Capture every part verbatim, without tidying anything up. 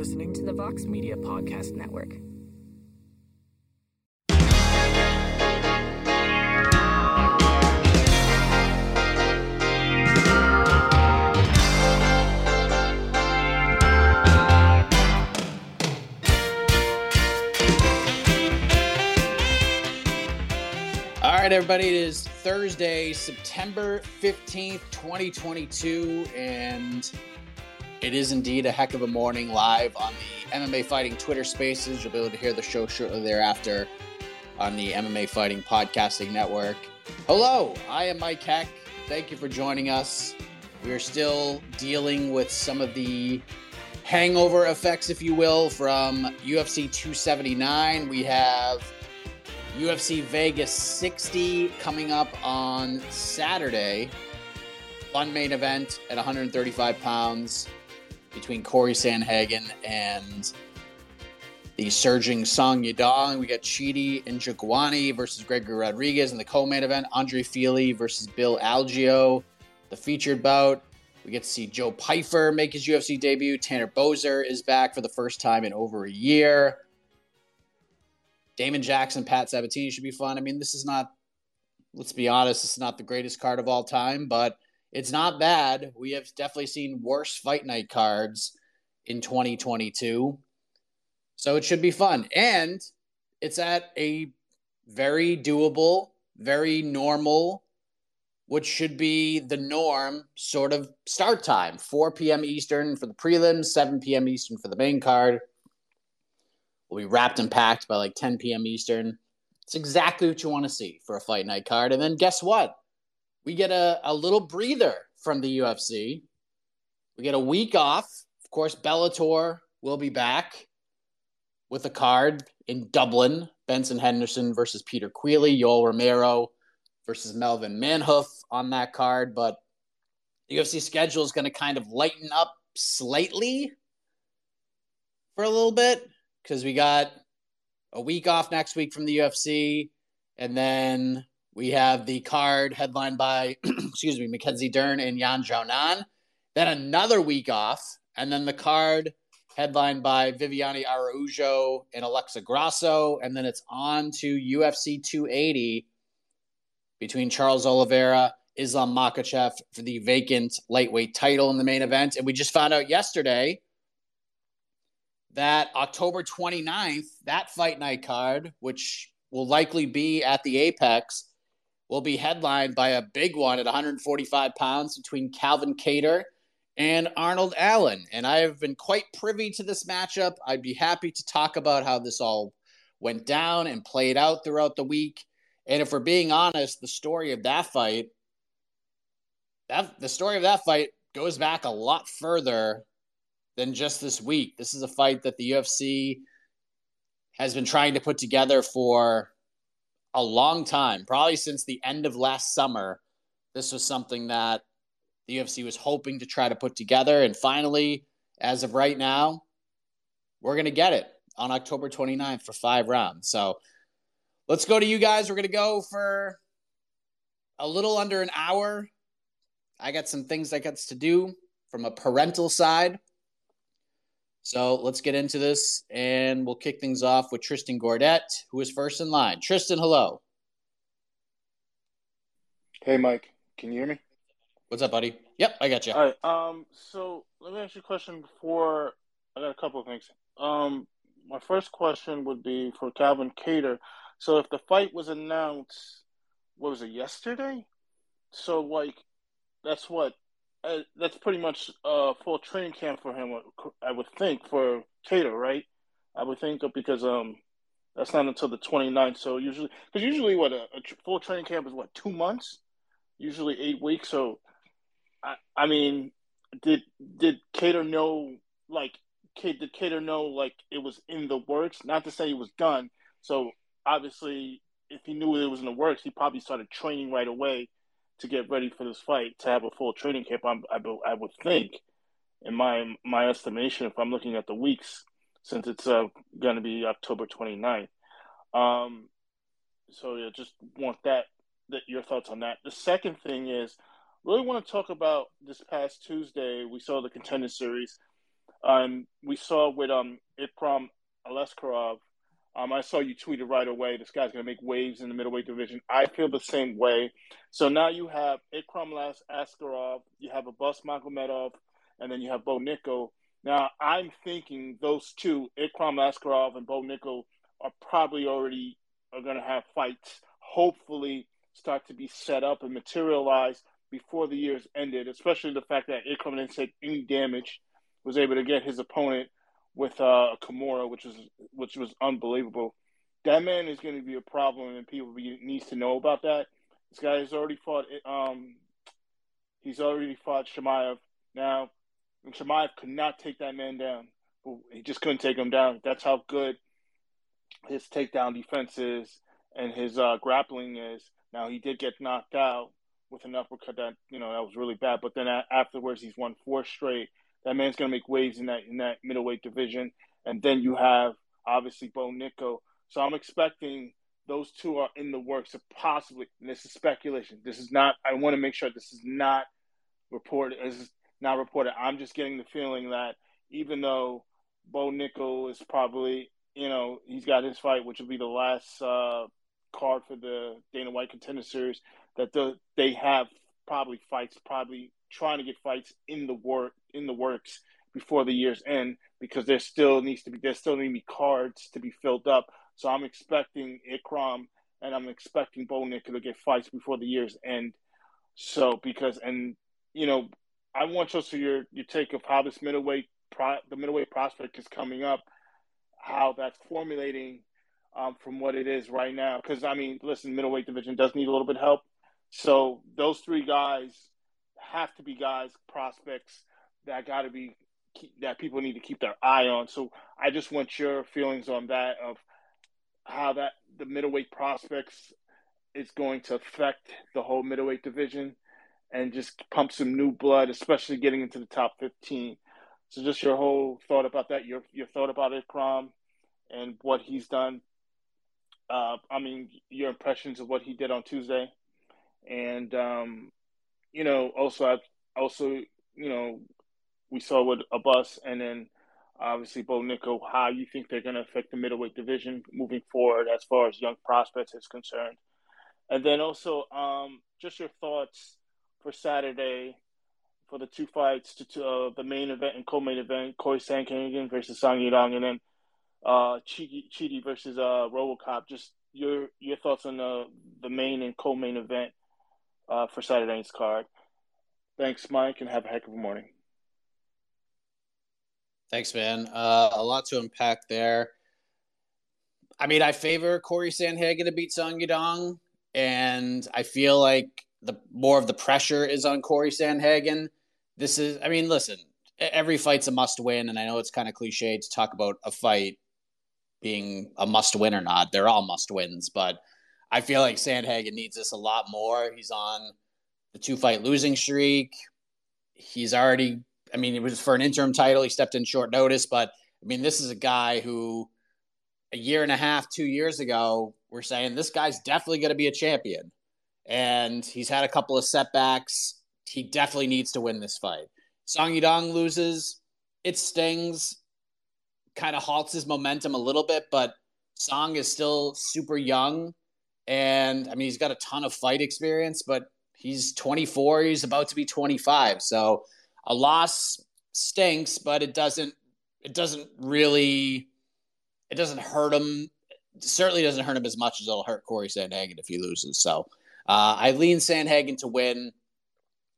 Listening to the Vox Media Podcast Network. All right, everybody, it is Thursday, September fifteenth, twenty twenty-two, and it is indeed a heck of a morning live on the M M A Fighting Twitter Spaces. You'll be able to hear the show shortly thereafter on the M M A Fighting Podcasting Network. Hello, I am Mike Heck. Thank you for joining us. We're still dealing with some of the hangover effects, if you will, from U F C two seventy-nine. We have U F C Vegas sixty coming up on Saturday. Fun main event at one thirty-five pounds. Between Corey Sandhagen and the surging Song Yadong. We got Chidi and Jukwani versus Gregory Rodriguez in the co-main event. Andre Feely versus Bill Algeo, the featured bout. We get to see Joe Pyfer make his U F C debut. Tanner Bozer is back for the first time in over a year. Damon Jackson, Pat Sabatini should be fun. I mean, this is not, let's be honest, it's not the greatest card of all time, but it's not bad. We have definitely seen worse fight night cards in twenty twenty-two. So it should be fun. And it's at a very doable, very normal, what should be the norm sort of start time. four p.m. Eastern for the prelims, seven p.m. Eastern for the main card. We'll be wrapped and packed by like ten p.m. Eastern. It's exactly what you want to see for a fight night card. And then guess what? We get a, a little breather from the U F C. We get a week off. Of course, Bellator will be back with a card in Dublin. Benson Henderson versus Peter Queeley. Yoel Romero versus Melvin Manhoef on that card. But the U F C schedule is going to kind of lighten up slightly for a little bit because we got a week off next week from the U F C. And then we have the card headlined by, excuse me, Mackenzie Dern and Yan Zhao Nan. Then another week off. And then the card headlined by Viviane Araújo and Alexa Grasso. And then it's on to U F C two eighty between Charles Oliveira, Islam Makhachev for the vacant lightweight title in the main event. And we just found out yesterday that October twenty-ninth, that fight night card, which will likely be at the Apex, will be headlined by a big one at one forty-five pounds between Calvin Kattar and Arnold Allen. And I have been quite privy to this matchup. I'd be happy to talk about how this all went down and played out throughout the week. And if we're being honest, the story of that fight, that, the story of that fight goes back a lot further than just this week. This is a fight that the U F C has been trying to put together for a long time, probably since the end of last summer. This was something that the U F C was hoping to try to put together. And finally, as of right now, we're going to get it. on October twenty-ninth for five rounds. So let's go to you guys. We're going to go for a little under an hour. I got some things that gets to do from a parental side. So let's get into this, and we'll kick things off with Tristan Gordette, who is first in line. Tristan, hello. Hey, Mike. Can you hear me? What's up, buddy? Yep, I got you. All right. Um, so let me ask you a question before – I got a couple of things. Um, my first question would be for Calvin Kattar. So if the fight was announced, what was it, yesterday? So, like, that's what – Uh, that's pretty much a uh, full training camp for him, I would think, for Kattar, right? I would think because um, that's not until the twenty-ninth. So usually, because usually what a, a full training camp is, what, two months? Usually eight weeks. So, I I mean, did did Kattar know like did Kattar know like it was in the works? Not to say he was done. So obviously, if he knew it was in the works, he probably started training right away to get ready for this fight, to have a full training camp, I'm, I, I would think, in my my estimation, if I'm looking at the weeks, since it's uh, going to be October twenty-ninth. Um, so yeah, just want that, that your thoughts on that. The second thing is, really want to talk about this past Tuesday, we saw the Contender Series. Um, we saw with um, Ikram Aleskerov. Um, I saw you tweeted right away, this guy's going to make waves in the middleweight division. I feel the same way. So now you have Ikram Aleskerov, you have Abbas Magomedov, and then you have Bo Nickal. Now, I'm thinking those two, Ikram Aleskerov and Bo Nickal, are probably already are going to have fights, hopefully start to be set up and materialized before the year's ended, especially the fact that Ikram didn't take any damage, was able to get his opponent with uh, Kimura, which was which was unbelievable. That man is going to be a problem, and people needs to know about that. This guy has already fought. Um, he's already fought Chimaev. Now, and Chimaev could not take that man down. He just couldn't take him down. That's how good his takedown defense is and his uh, grappling is. Now, he did get knocked out with an uppercut that you know that was really bad. But then afterwards, he's won four straight. That man's going to make waves in that in that middleweight division. And then you have, obviously, Bo Nickal. So I'm expecting those two are in the works of possibly, and this is speculation. This is not, I want to make sure this is not reported. This is not reported. I'm just getting the feeling that even though Bo Nickal is probably, you know, he's got his fight, which will be the last uh, card for the Dana White Contender Series, that the, they have probably fights, probably trying to get fights in the work in the works before the year's end, because there still needs to be there still need to be cards to be filled up. So I'm expecting Ikram and I'm expecting Bo Nickal to get fights before the year's end. So because and you know I want you to your your take of how this middleweight pro, the middleweight prospect is coming up, how that's formulating um, from what it is right now. Because I mean, listen, middleweight division does need a little bit of help. So those three guys have to be guys, prospects that got to be that people need to keep their eye on. So I just want your feelings on that, of how that the middleweight prospects is going to affect the whole middleweight division, and just pump some new blood, especially getting into the top fifteen. So just your whole thought about that, your your thought about Ikram and what he's done. Uh, I mean, your impressions of what he did on Tuesday, and um, you know, also I've also. You know, we saw with Abbas and then obviously Bo Nickal, how you think they're going to affect the middleweight division moving forward as far as young prospects is concerned. And then also um, just your thoughts for Saturday for the two fights, to, to uh, the main event and co-main event, Corey Sandhagen versus Sang Yidong, and then uh, Chidi versus uh, Robocop. Just your your thoughts on the, the main and co-main event uh, for Saturday's card. Thanks, Mike, and have a heck of a morning. Thanks, man. Uh, a lot to unpack there. I mean, I favor Corey Sandhagen to beat Sang Yidong, and I feel like the more of the pressure is on Corey Sandhagen. This is, I mean, listen, every fight's a must win, and I know it's kind of cliche to talk about a fight being a must win or not. They're all must wins, but I feel like Sandhagen needs this a lot more. He's on the two-fight losing streak. He's already, I mean, it was for an interim title. He stepped in short notice, but, I mean, this is a guy who a year and a half, two years ago, we're saying this guy's definitely going to be a champion. And he's had a couple of setbacks. He definitely needs to win this fight. Song Yudong loses. It stings. Kind of halts his momentum a little bit, but Song is still super young. And, I mean, he's got a ton of fight experience, but he's twenty-four. He's about to be twenty-five. So a loss stinks, but it doesn't it doesn't really – it doesn't hurt him. It certainly doesn't hurt him as much as it'll hurt Corey Sandhagen if he loses. So uh, I lean Sandhagen to win.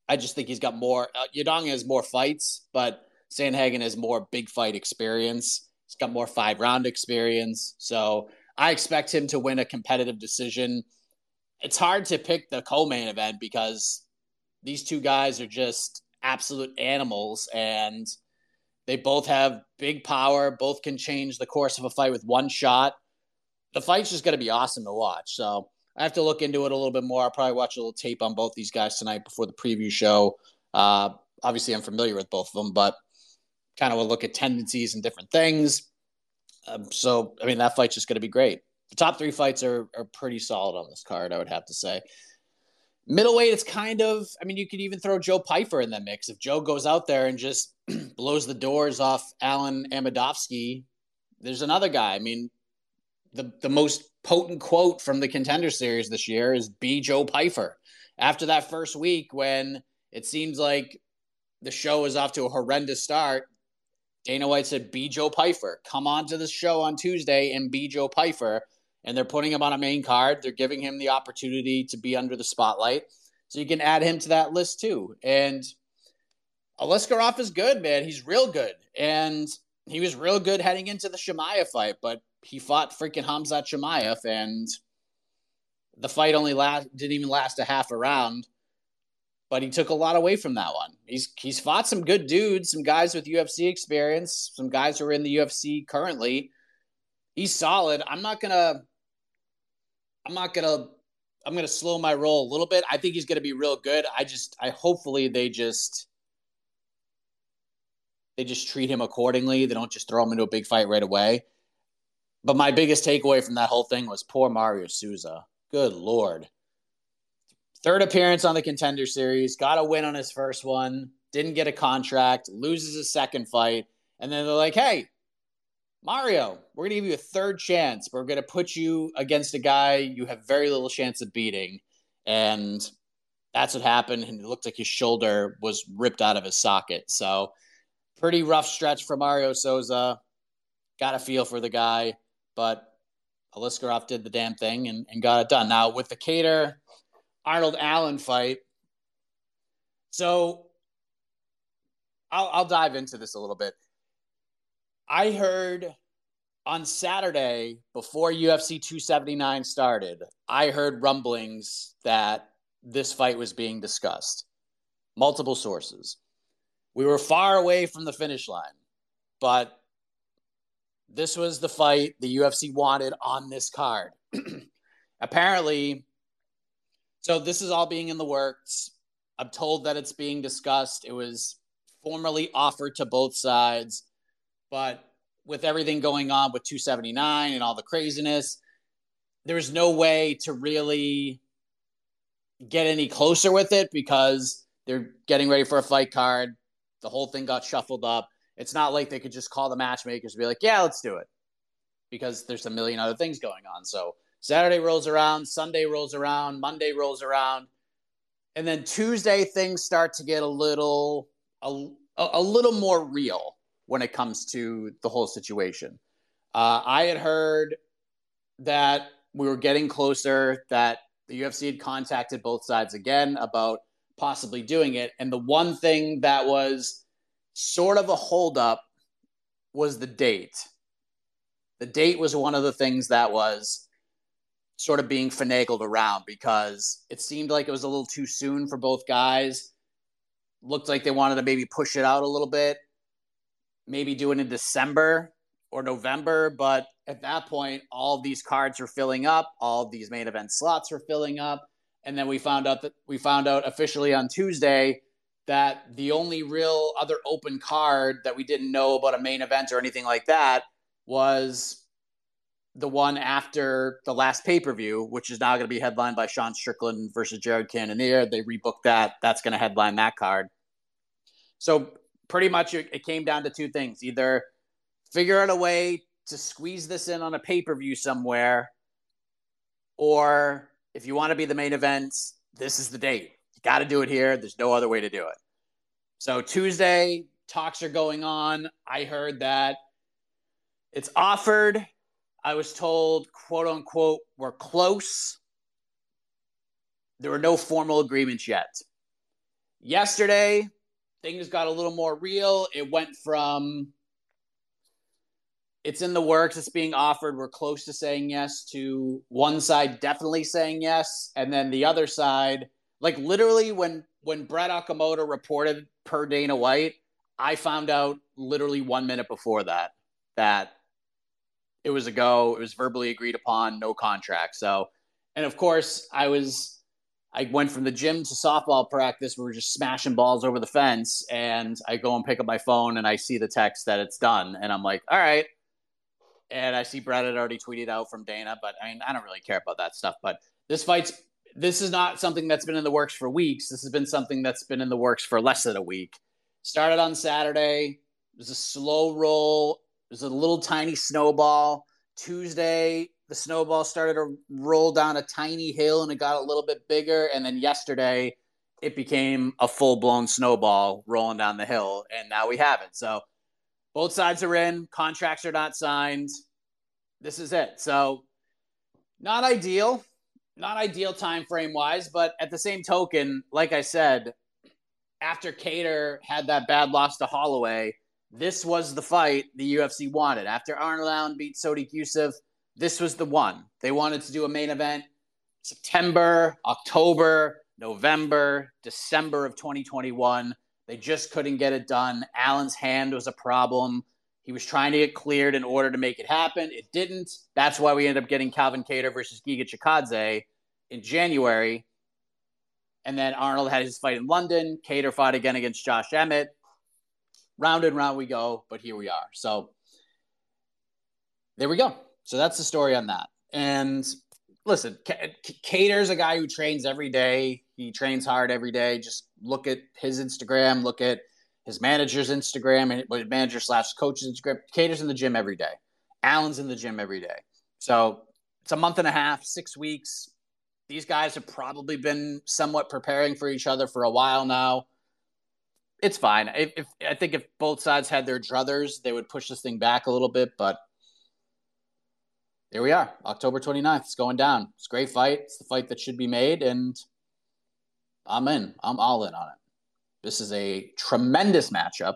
I just think he's got more uh, – Yudong has more fights, but Sandhagen has more big fight experience. He's got more five-round experience. So – I expect him to win a competitive decision. It's hard to pick the co-main event because these two guys are just absolute animals, and they both have big power. Both can change the course of a fight with one shot. The fight's just going to be awesome to watch. So I have to look into it a little bit more. I'll probably watch a little tape on both these guys tonight before the preview show. Uh, obviously, I'm familiar with both of them, but kind of will look at tendencies and different things. Um, so, I mean, that fight's just going to be great. The top three fights are are pretty solid on this card, I would have to say. Middleweight, it's kind of, I mean, you could even throw Joe Pyfer in the mix. If Joe goes out there and just blows the doors off Alan Amodofsky, there's another guy. I mean, the, the most potent quote from the Contender Series this year is, be Joe Pyfer. After that first week when it seems like the show is off to a horrendous start, Dana White said, be Joe Pyfer. Come on to the show on Tuesday and be Joe Pyfer. And they're putting him on a main card. They're giving him the opportunity to be under the spotlight. So you can add him to that list too. And Aleskerov is good, man. He's real good. And he was real good heading into the Chimaev fight, but he fought freaking Khamzat Chimaev, and the fight only last, didn't even last a half a round. But he took a lot away from that one. He's he's fought some good dudes, some guys with U F C experience, some guys who are in the U F C currently. He's solid. I'm not gonna, I'm not gonna, I'm gonna slow my roll a little bit. I think he's gonna be real good. I just, I hopefully they just, they just treat him accordingly. They don't just throw him into a big fight right away. But my biggest takeaway from that whole thing was poor Mario Sousa. Good Lord. Third appearance on the Contender Series, got a win on his first one, didn't get a contract, loses his second fight, and then they're like, hey, Mario, we're going to give you a third chance. We're going to put you against a guy you have very little chance of beating, and that's what happened, and it looked like his shoulder was ripped out of his socket. So pretty rough stretch for Mario Sousa. Got a feel for the guy, but Aleskerov did the damn thing and, and got it done. Now, with the Cater Arnold Allen fight. So I'll, I'll dive into this a little bit. I heard on Saturday before U F C two seventy-nine started, I heard rumblings that this fight was being discussed. Multiple sources. We were far away from the finish line, but this was the fight the U F C wanted on this card. Apparently, so this is all being in the works. I'm told that it's being discussed. It was formerly offered to both sides, but with everything going on with two seventy-nine and all the craziness, there's no way to really get any closer with it because they're getting ready for a fight card. The whole thing got shuffled up. It's not like they could just call the matchmakers and be like, yeah, let's do it, because there's a million other things going on. So Saturday rolls around, Sunday rolls around, Monday rolls around, and then Tuesday things start to get a little a, a little more real when it comes to the whole situation. Uh, I had heard that we were getting closer, that the U F C had contacted both sides again about possibly doing it, and the one thing that was sort of a holdup was the date. The date was one of the things that was sort of being finagled around because it seemed like it was a little too soon for both guys. Looked like they wanted to maybe push it out a little bit, maybe do it in December or November. But at that point, all these cards were filling up, all these main event slots were filling up. And then we found out that we found out officially on Tuesday that the only real other open card that we didn't know about, a main event or anything like that, was the one after the last pay-per-view, which is now going to be headlined by Sean Strickland versus Jared Cannonier. They rebooked that. That's going to headline that card. So pretty much it, it came down to two things. Either figure out a way to squeeze this in on a pay-per-view somewhere, or if you want to be the main event, this is the date. You got to do it here. There's no other way to do it. So Tuesday, talks are going on. I heard that it's offered. I was told, quote unquote, we're close. There were no formal agreements yet. Yesterday, things got a little more real. It went from it's in the works, it's being offered, we're close to saying yes, to one side definitely saying yes. And then the other side, like literally when, when Brett Okamoto reported per Dana White, I found out literally one minute before that, that it was a go. It was verbally agreed upon, no contract. So, and of course, I was, I went from the gym to softball practice. We were just smashing balls over the fence. And I go and pick up my phone and I see the text that it's done. And I'm like, all right. And I see Brad had already tweeted out from Dana, but I mean, I don't really care about that stuff. But this fight's, this is not something that's been in the works for weeks. This has been something that's been in the works for less than a week. Started on Saturday. It was a slow roll. It was a little tiny snowball. Tuesday, the snowball started to roll down a tiny hill and it got a little bit bigger. And then yesterday, it became a full-blown snowball rolling down the hill. And now we have it. So both sides are in. Contracts are not signed. This is it. So not ideal. Not ideal time frame-wise. But at the same token, like I said, after Kattar had that bad loss to Holloway, this was the fight the U F C wanted. After Arnold Allen beat Sodiq Yusuf, this was the one. They wanted to do a main event September, October, November, December of twenty twenty-one. They just couldn't get it done. Allen's hand was a problem. He was trying to get cleared in order to make it happen. It didn't. That's why we ended up getting Calvin Kattar versus Giga Chikadze in January. And then Arnold had his fight in London. Kattar fought again against Josh Emmett. Round and round we go, but here we are. So there we go. So that's the story on that. And listen, K- Cater's a guy who trains every day. He trains hard every day. Just look at his Instagram. Look at his manager's Instagram and manager slash coach's Instagram. Cater's in the gym every day. Allen's in the gym every day. So it's a month and a half, six weeks. These guys have probably been somewhat preparing for each other for a while now. It's fine. If, if I think if both sides had their druthers, they would push this thing back a little bit, but here we are. October twenty-ninth. It's going down. It's a great fight. It's the fight that should be made, and I'm in. I'm all in on it. This is a tremendous matchup.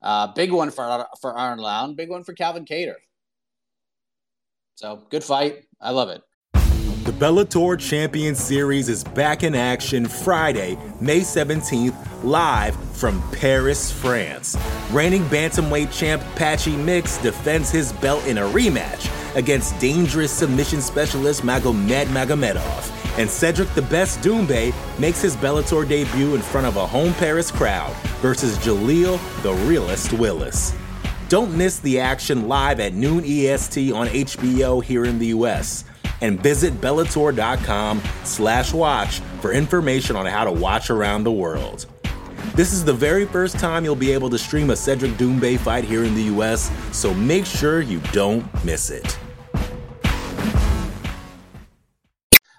Uh, big one for, for Arnold Allen. Big one for Calvin Kattar. So, good fight. I love it. The Bellator Champion Series is back in action Friday, May seventeenth, live from Paris, France. Reigning bantamweight champ Patchy Mix defends his belt in a rematch against dangerous submission specialist Magomed Magomedov. And Cedric the Best Doumbè makes his Bellator debut in front of a home Paris crowd versus Jaleel the Realest Willis. Don't miss the action live at noon E S T on H B O here in the U S and visit Bellator.com slash watch for information on how to watch around the world. This is the very first time you'll be able to stream a Cedric Doumbè fight here in the U S, so make sure you don't miss it.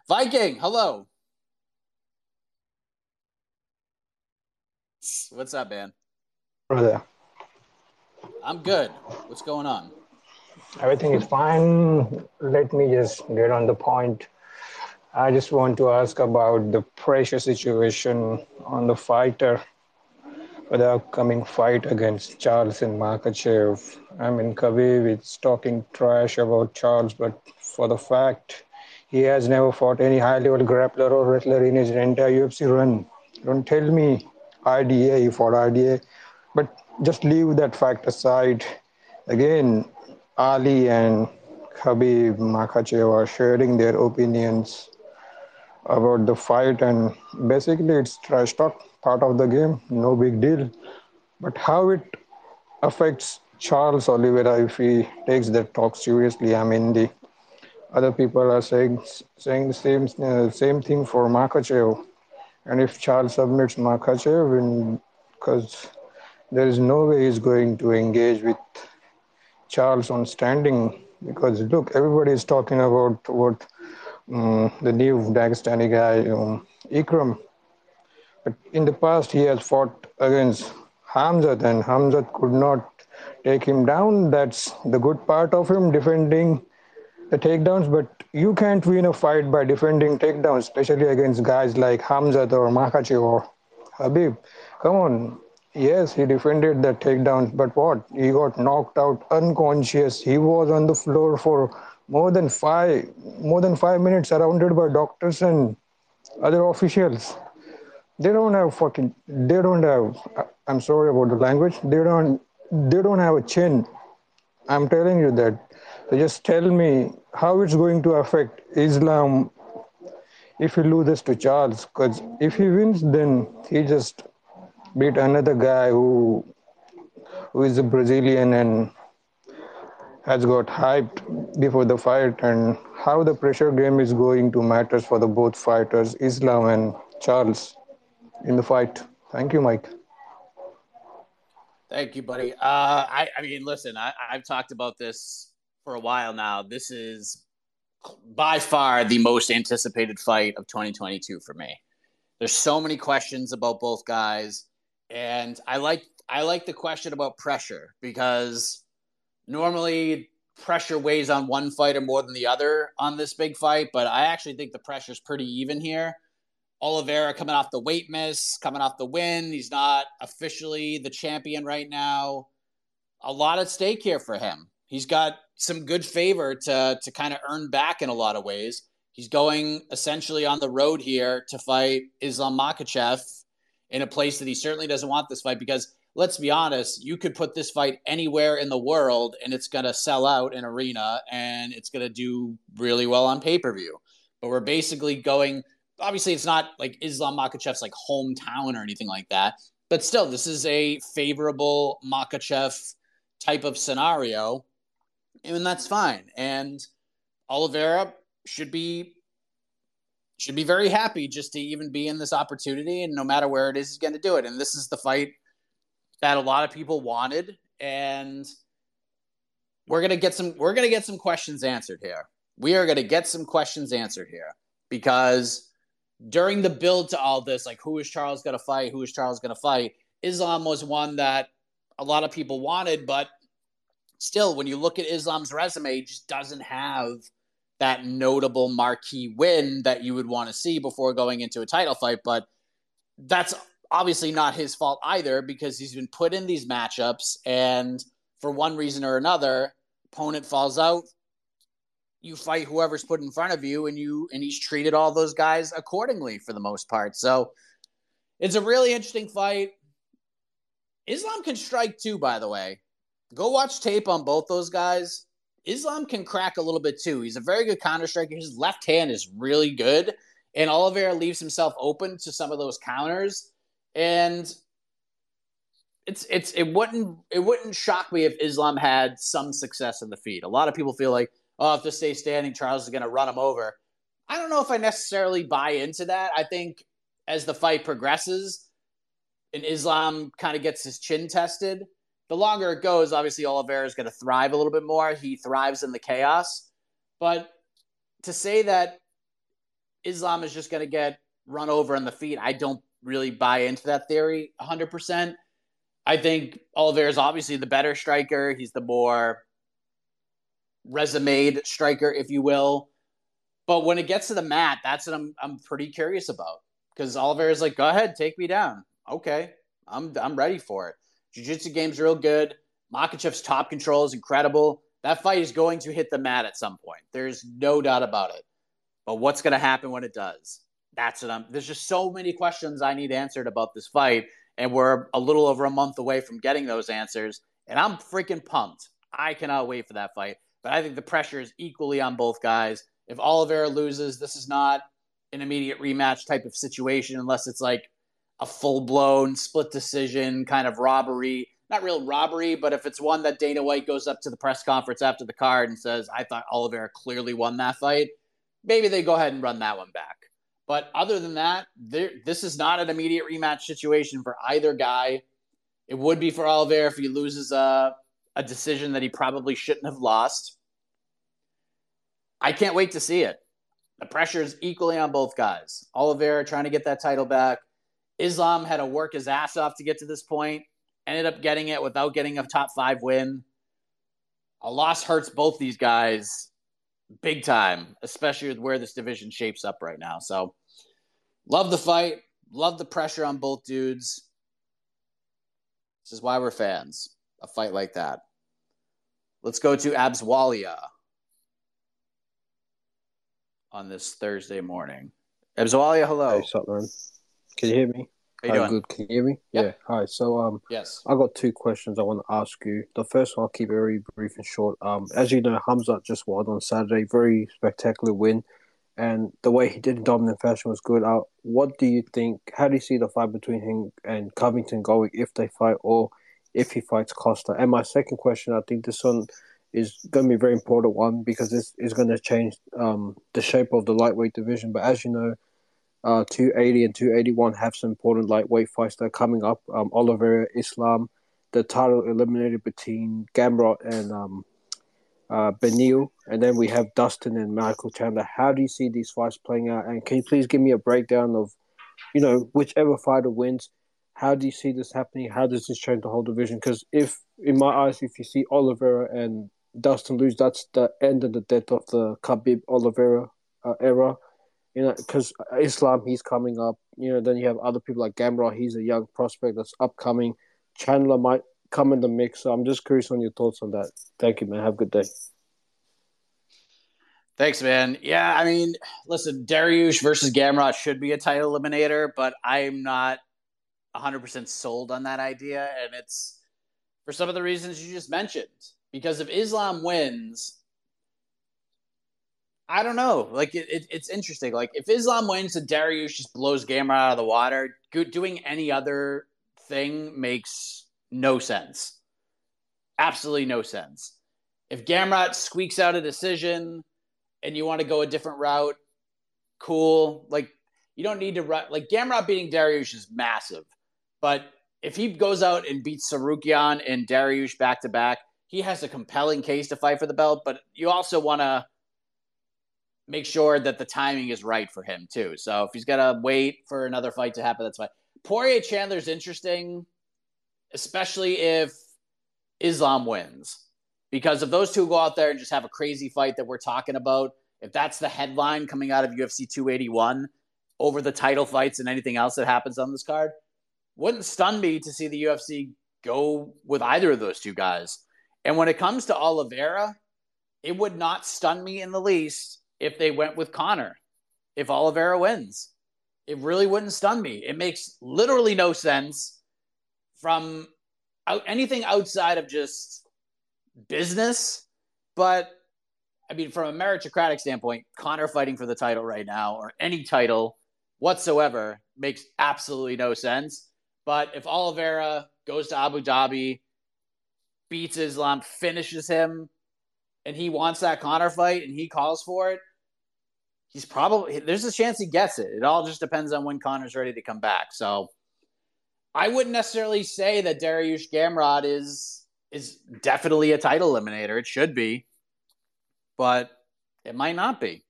Viking, hello. What's up, man? Over there. I'm good. What's going on? Everything is fine. Let me just get on the point. I just want to ask about the pressure situation on the fighter for the upcoming fight against Charles and Makhachev. I mean, Khabib is talking trash about Charles, but for the fact he has never fought any high-level grappler or wrestler in his entire U F C run. Don't tell me I D A, he fought I D A, but just leave that fact aside. Again, Ali and Khabib Makhachev are sharing their opinions about the fight, and basically it's trash talk, part of the game, no big deal. But how it affects Charles Oliveira if he takes that talk seriously, I mean, the Other people are saying saying the same uh, same thing for Makhachev. And if Charles submits Makhachev, because there is no way he's going to engage with Charles on standing, because look, everybody is talking about what um, the new Dagestani guy um, Ikram. But in the past, he has fought against Khamzat, and Khamzat could not take him down. That's the good part of him, defending the takedowns, but you can't win a fight by defending takedowns, especially against guys like Khamzat or Makhachev or Habib. Come on. Yes, he defended the takedowns, but what? He got knocked out unconscious. He was on the floor for more than five, more than five minutes, surrounded by doctors and other officials. They don't have fucking, they don't have, I'm sorry about the language, they don't, they don't have a chin. I'm telling you that. So just tell me how it's going to affect Islam if he loses to Charles. Because if he wins, then he just beat another guy who who is a Brazilian and has got hyped before the fight. And how the pressure game is going to matter for the both fighters, Islam and Charles, in the fight. Thank you, Mike. Thank you, buddy. Uh, I, I mean, listen, I, I've talked about this for a while now. This is by far the most anticipated fight of twenty twenty-two for me. There's so many questions about both guys. And I like I like the question about pressure, because normally pressure weighs on one fighter more than the other on this big fight. But I actually think the pressure's pretty even here. Oliveira coming off the weight miss, coming off the win. He's not officially the champion right now. A lot at stake here for him. He's got some good favor to, to kind of earn back in a lot of ways. He's going essentially on the road here to fight Islam Makhachev in a place that he certainly doesn't want this fight, because let's be honest, you could put this fight anywhere in the world and it's going to sell out an arena and it's going to do really well on pay-per-view. But we're basically going... Obviously, it's not like Islam Makhachev's like hometown or anything like that, but still, this is a favorable Makhachev type of scenario, and that's fine. And Oliveira should be should be very happy just to even be in this opportunity, and no matter where it is, he's going to do it. And this is the fight that a lot of people wanted, and we're gonna get some we're gonna get some questions answered here. We are gonna get some questions answered here because. During the build to all this, like, who is Charles going to fight? Who is Charles going to fight? Islam was one that a lot of people wanted, but still, when you look at Islam's resume, he just doesn't have that notable marquee win that you would want to see before going into a title fight. But that's obviously not his fault either, because he's been put in these matchups, and for one reason or another, opponent falls out. You fight whoever's put in front of you, and you and he's treated all those guys accordingly for the most part. So it's a really interesting fight. Islam can strike too, by the way. Go watch tape on both those guys. Islam can crack a little bit too. He's a very good counter striker. His left hand is really good, and Oliveira leaves himself open to some of those counters. And it's it's it wouldn't it wouldn't shock me if Islam had some success in the feed. A lot of people feel like, oh, if this stays standing, Charles is going to run him over. I don't know if I necessarily buy into that. I think as the fight progresses and Islam kind of gets his chin tested, the longer it goes, obviously Oliveira is going to thrive a little bit more. He thrives in the chaos. But to say that Islam is just going to get run over on the feet, I don't really buy into that theory one hundred percent. I think Oliveira is obviously the better striker. He's the more... resumed striker, if you will. But when it gets to the mat, that's what I'm I'm pretty curious about. Because Oliveira's like, go ahead, take me down. Okay, I'm I'm ready for it. Jiu-jitsu game's real good. Makhachev's top control is incredible. That fight is going to hit the mat at some point. There's no doubt about it. But what's going to happen when it does? That's what I'm... There's just so many questions I need answered about this fight. And we're a little over a month away from getting those answers. And I'm freaking pumped. I cannot wait for that fight. But I think the pressure is equally on both guys. If Oliveira loses, this is not an immediate rematch type of situation unless it's like a full-blown split decision kind of robbery. not real robbery, but if it's one that Dana White goes up to the press conference after the card and says, I thought Oliveira clearly won that fight, maybe they go ahead and run that one back. But other than that, there, this is not an immediate rematch situation for either guy. It would be for Oliveira if he loses a, a decision that he probably shouldn't have lost. I can't wait to see it. The pressure is equally on both guys. Oliveira trying to get that title back. Islam had to work his ass off to get to this point. Ended up getting it without getting a top five win. A loss hurts both these guys big time, especially with where this division shapes up right now. So, love the fight. Love the pressure on both dudes. This is why we're fans. A fight like that. Let's go to Abswalia on this Thursday morning. Abswalia, hello. Hey, Sutherland. Can you hear me? How you uh, doing? Good. Can you hear me? Yep. Yeah. Hi. So, um, yes. I got two questions I want to ask you. The first one, I'll keep it very brief and short. Um, as you know, Khamzat just won on Saturday. Very spectacular win. And the way he did in dominant fashion was good. Uh, what do you think? How do you see the fight between him and Covington going if they fight or if he fights Costa? And my second question, I think this one is going to be a very important one because this is going to change um, the shape of the lightweight division. But as you know, Uh, two eighty and two eighty-one have some important lightweight fights that are coming up. Um, Oliveira, Islam, the title eliminated between Gamrot and um, uh, Beneil. And then we have Dustin and Michael Chandler. How do you see these fights playing out? And can you please give me a breakdown of, you know, whichever fighter wins, how do you see this happening? How does this change the whole division? Because if, in my eyes, if you see Oliveira and Dustin lose, that's the end and the death of the Khabib-Oliveira uh, era. You know, because Islam, he's coming up. You know, then you have other people like Gamrot. He's a young prospect that's upcoming. Chandler might come in the mix. So I'm just curious on your thoughts on that. Thank you, man. Have a good day. Thanks, man. Yeah, I mean, listen, Dariush versus Gamrot should be a title eliminator, but I'm not one hundred percent sold on that idea. And it's for some of the reasons you just mentioned. Because if Islam wins, I don't know. Like, it, it, it's interesting. Like, if Islam wins and Dariush just blows Gamrot out of the water, doing any other thing makes no sense. Absolutely no sense. If Gamrot squeaks out a decision and you want to go a different route, cool. Like, you don't need to run. Like, Gamrot beating Dariush is massive. But if he goes out and beats Sarukyan and Dariush back-to-back, he has a compelling case to fight for the belt. But you also want to make sure that the timing is right for him too. So if he's got to wait for another fight to happen, that's fine. Poirier Chandler's interesting, especially if Islam wins. Because if those two go out there and just have a crazy fight that we're talking about, if that's the headline coming out of U F C two eighty-one over the title fights and anything else that happens on this card, wouldn't stun me to see the U F C go with either of those two guys. And when it comes to Oliveira, it would not stun me in the least if they went with Conor, if Oliveira wins. It really wouldn't stun me. It makes literally no sense from out, anything outside of just business. But, I mean, from a meritocratic standpoint, Conor fighting for the title right now or any title whatsoever makes absolutely no sense. But if Oliveira goes to Abu Dhabi, beats Islam, finishes him, and he wants that Conor fight and he calls for it, he's probably, there's a chance he gets it. It all just depends on when Conor's ready to come back. So I wouldn't necessarily say that Dariush Gamrot is, is definitely a title eliminator. It should be, but it might not be.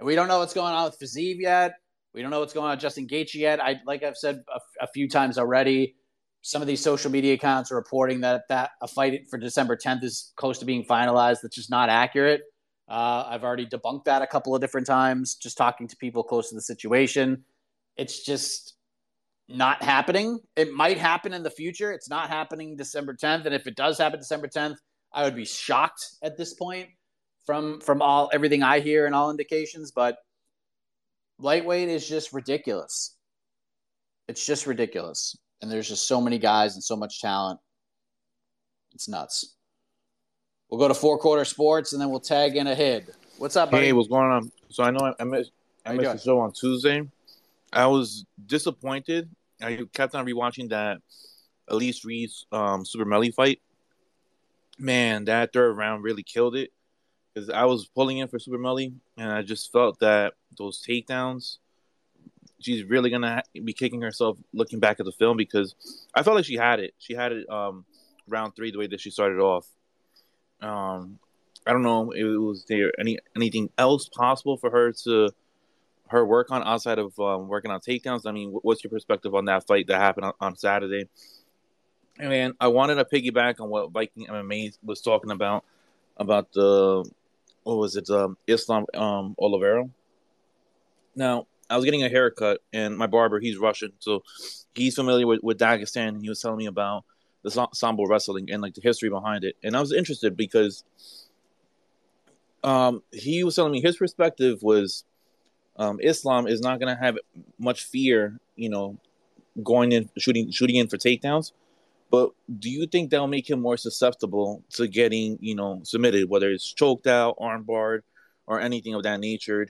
And we don't know what's going on with Fiziev yet. We don't know what's going on with Justin Gaethje yet. I, like I've said a, a few times already, some of these social media accounts are reporting that, that a fight for December tenth is close to being finalized. That's just not accurate. Uh, I've already debunked that a couple of different times, just talking to people close to the situation. It's just not happening. It might happen in the future. It's not happening December tenth. And if it does happen December tenth, I would be shocked at this point from, from all everything I hear and all indications. But lightweight is just ridiculous. It's just ridiculous. And there's just so many guys and so much talent. It's nuts. We'll go to Four Quarter Sports, and then we'll tag in a hid. What's up, buddy? Hey, what's going on? So I know I, I missed, I missed the show on Tuesday. I was disappointed. I kept on rewatching that Elise Reed's um, Super Melly fight. Man, that third round really killed it. Because I was pulling in for Super Melly, and I just felt that those takedowns, she's really going to be kicking herself looking back at the film, because I felt like she had it. She had it um, round three the way that she started off. Um, I don't know if it was there any anything else possible for her to her work on outside of um, working on takedowns. I mean, what's your perspective on that fight that happened on, on Saturday? And man, I wanted to piggyback on what Viking M M A was talking about, about the, what was it, um, Islam um, Oliveira. Now, I was getting a haircut, and my barber, he's Russian, so he's familiar with, with Dagestan, and he was telling me about the sambo wrestling and like the history behind it. And I was interested because um, he was telling me his perspective was um, Islam is not going to have much fear, you know, going in, shooting, shooting in for takedowns. But do you think that'll make him more susceptible to getting, you know, submitted, whether it's choked out, arm barred, or anything of that nature?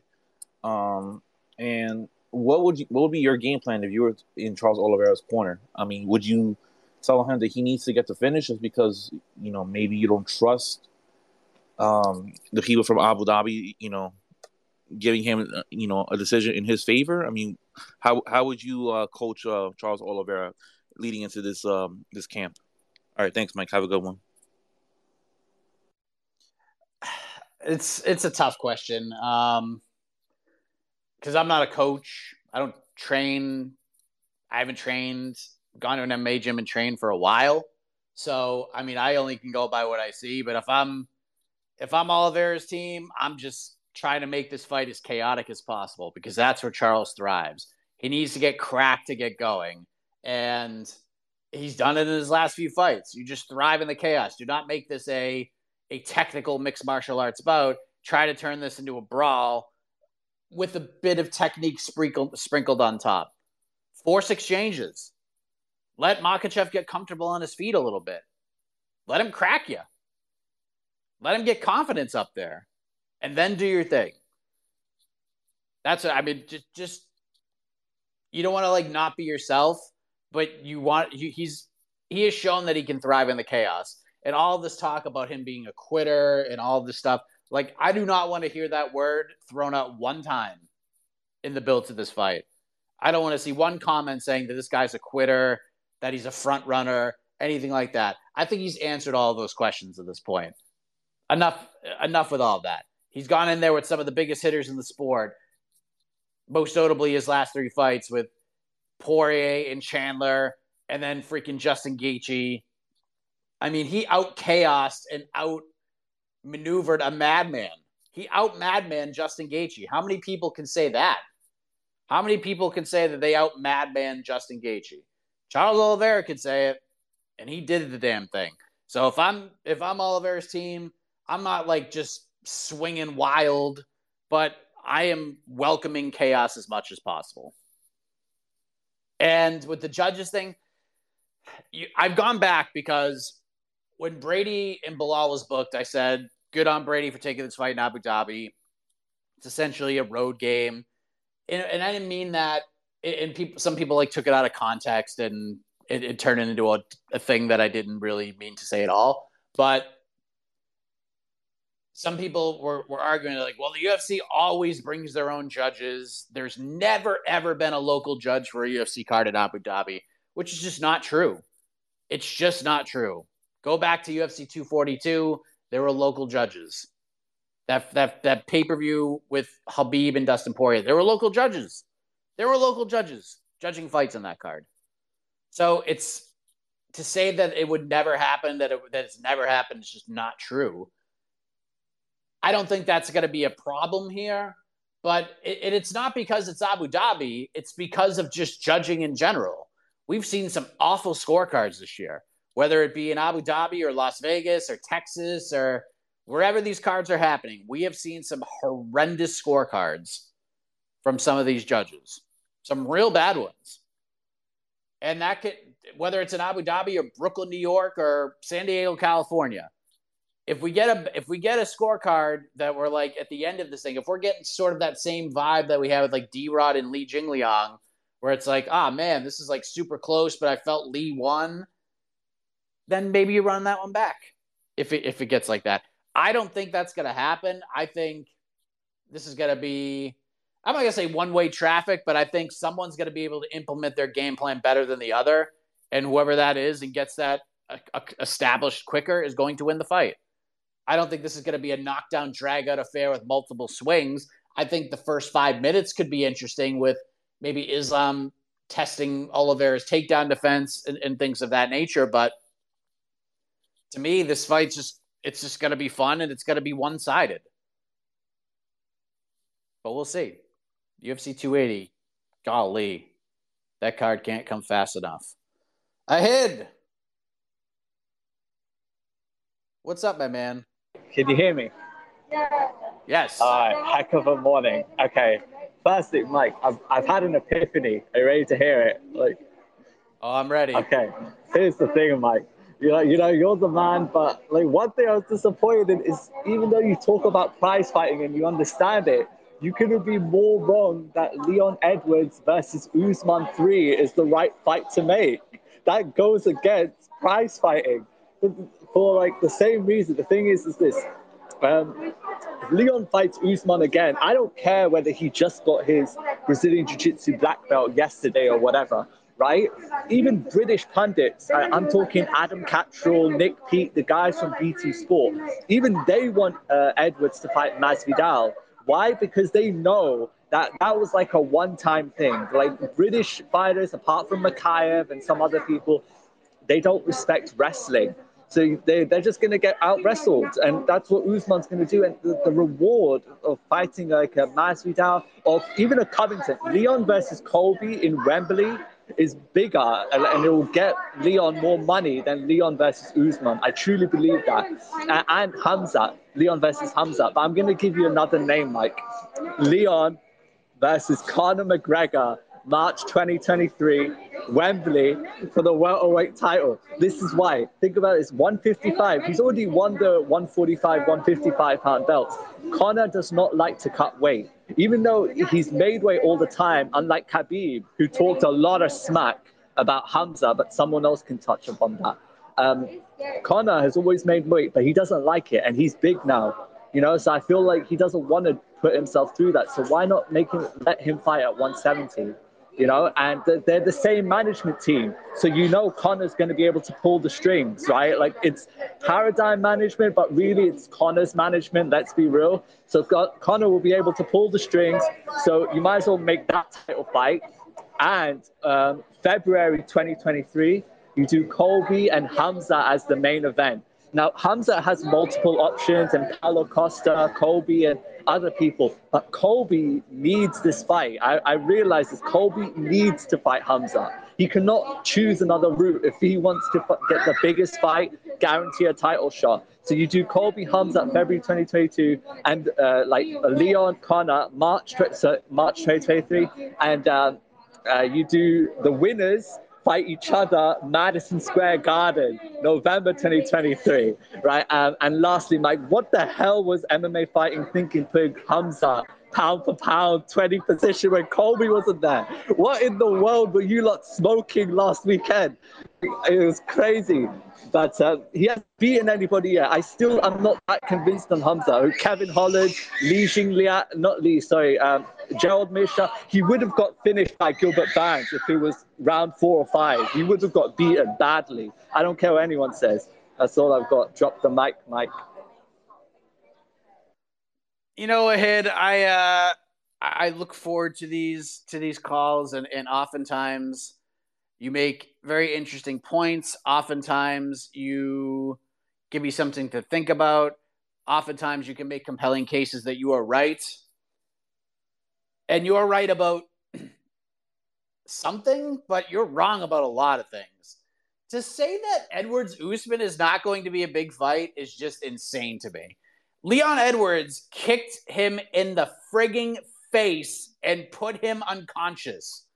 Um, and what would you, what would be your game plan if you were in Charles Oliveira's corner? I mean, would you tell him that he needs to get the finish just because, you know, maybe you don't trust um, the people from Abu Dhabi, you know, giving him, you know, a decision in his favor? I mean, how how would you uh, coach uh, Charles Oliveira leading into this um, this camp? All right, thanks, Mike. Have a good one. It's it's a tough question because um, I'm not a coach. I don't train. I haven't trained, gone to an M M A gym and trained for a while. So I mean, I only can go by what I see. But if I'm if I'm Oliveira's team, I'm just trying to make this fight as chaotic as possible because that's where Charles thrives. He needs to get cracked to get going. And he's done it in his last few fights. You just thrive in the chaos. Do not make this a a technical mixed martial arts bout. Try to turn this into a brawl with a bit of technique sprinkled sprinkled on top. Force exchanges. Let Makhachev get comfortable on his feet a little bit. Let him crack you. Let him get confidence up there. And then do your thing. That's what I mean. Just, just you don't want to like not be yourself. But you want you, he's he has shown that he can thrive in the chaos. And all this talk about him being a quitter and all this stuff, like I do not want to hear that word thrown out one time in the build to this fight. I don't want to see one comment saying that this guy's a quitter, that he's a front runner, anything like that. I think he's answered all of those questions at this point. Enough, enough with all that. He's gone in there with some of the biggest hitters in the sport, most notably his last three fights with Poirier and Chandler, and then freaking Justin Gaethje. I mean, he out-chaosed and out-maneuvered a madman. He out-madmaned Justin Gaethje. How many people can say that? How many people can say that they out-madmaned Justin Gaethje? Charles Oliveira could say it, and he did the damn thing. So if I'm if I'm Oliveira's team, I'm not like just swinging wild, but I am welcoming chaos as much as possible. And with the judges thing, you, I've gone back because when Brady and Bilal was booked, I said, good on Brady for taking this fight in Abu Dhabi. It's essentially a road game. And, and I didn't mean that. And people, some people like took it out of context and it, it turned into a, a thing that I didn't really mean to say at all. But some people were, were arguing like, well, the U F C always brings their own judges. There's never, ever been a local judge for a U F C card in Abu Dhabi, which is just not true. It's just not true. Go back to U F C two forty-two. There were local judges. That that that pay-per-view with Habib and Dustin Poirier, there were local judges. There were local judges judging fights on that card. So it's to say that it would never happen, that it, that it's never happened, it's just not true. I don't think that's going to be a problem here, but it, it's not because it's Abu Dhabi. It's because of just judging in general. We've seen some awful scorecards this year, whether it be in Abu Dhabi or Las Vegas or Texas or wherever these cards are happening. We have seen some horrendous scorecards from some of these judges, some real bad ones. And that could, whether it's in Abu Dhabi or Brooklyn, New York or San Diego, California, If we get a if we get a scorecard that we're like at the end of this thing, if we're getting sort of that same vibe that we have with like D-Rod and Li Jingliang, where it's like, ah, man, this is like super close, but I felt Lee won. then maybe you run that one back if it, if it gets like that. I don't think that's going to happen. I think this is going to be, I'm not going to say one-way traffic, but I think someone's going to be able to implement their game plan better than the other, and whoever that is and gets that uh, established quicker is going to win the fight. I don't think this is going to be a knockdown, drag-out affair with multiple swings. I think the first five minutes could be interesting with maybe Islam testing Oliveira's takedown defense and, and things of that nature. But to me, this fight's just, it's just going to be fun, and it's going to be one-sided. But we'll see. U F C two eighty, golly, that card can't come fast enough. Ahead. What's up, my man? Can you hear me? Yes. All right, heck of a morning. Okay. Firstly, Mike, I've, I've had an epiphany. Are you ready to hear it? Like, oh, I'm ready. Okay. Here's the thing, Mike. You know, you know, you're the man, but like one thing I was disappointed in is even though you talk about prize fighting and you understand it, you couldn't be more wrong that Leon Edwards versus Usman three is the right fight to make. That goes against prize fighting for like the same reason. The thing is, is this. Um, if Leon fights Usman again, I don't care whether he just got his Brazilian Jiu-Jitsu black belt yesterday or whatever, right? Even British pundits, I, I'm talking Adam Cattrall, Nick Peat, the guys from B T Sport, even they want uh, Edwards to fight Masvidal. Why? Because they know that that was like a one-time thing. Like British fighters, apart from Makhachev and some other people, they don't respect wrestling. So they, they're just going to get out-wrestled, and that's what Usman's going to do. And the, the reward of fighting like a Masvidal or even a Covington, Leon versus Colby in Wembley is bigger, and, and it will get Leon more money than Leon versus Usman. I truly believe that. And, and Khamzat, Leon versus Khamzat. But I'm going to give you another name, Mike. Leon versus Conor McGregor. March twenty twenty-three, Wembley for the welterweight title. This is why. Think about this. one fifty-five. He's already won the one forty-five, one fifty-five pound belts. Conor does not like to cut weight. Even though he's made weight all the time, unlike Khabib, who talked a lot of smack about Khamzat, but someone else can touch upon that. Um, Conor has always made weight, but he doesn't like it, and he's big now. You know, so I feel like he doesn't want to put himself through that. So why not make him, let him fight at one seventy? You know, and they're the same management team. So, you know, Conor's going to be able to pull the strings, right? Like it's Paradigm management, but really it's Conor's management. Let's be real. So Conor will be able to pull the strings. So you might as well make that title fight. And um, February twenty twenty-three, you do Colby and Khamzat as the main event. Now, Khamzat has multiple options, and Paulo Costa, Colby, and other people, but Colby needs this fight. I, I realize this. Colby needs to fight Khamzat. He cannot choose another route if he wants to f- get the biggest fight, guarantee a title shot. So you do Colby Khamzat February twenty twenty-two, and uh, like Leon Conor March twenty twenty-three, and um, uh, you do the winners fight each other, Madison Square Garden, November twenty twenty-three, right? Um, and lastly, Mike, what the hell was M M A Fighting thinking putting Khamzat pound for pound, twenty position when Colby wasn't there? What in the world were you lot smoking last weekend? It was crazy. But uh, he hasn't beaten anybody yet. I still am not that convinced on Khamzat. Kevin Holland, Li Jinglia, not Lee, sorry, um, Gerald Misha, he would have got finished by Gilbert Burns if it was round four or five. He would have got beaten badly. I don't care what anyone says. That's all I've got. Drop the mic, Mike. You know, Ahead, I uh, I look forward to these to these calls, and, and oftentimes you make very interesting points. Oftentimes you give me something to think about. Oftentimes you can make compelling cases that you are right. And you are right about something, but you're wrong about a lot of things. To say that Edwards Usman is not going to be a big fight is just insane to me. Leon Edwards kicked him in the frigging face and put him unconscious.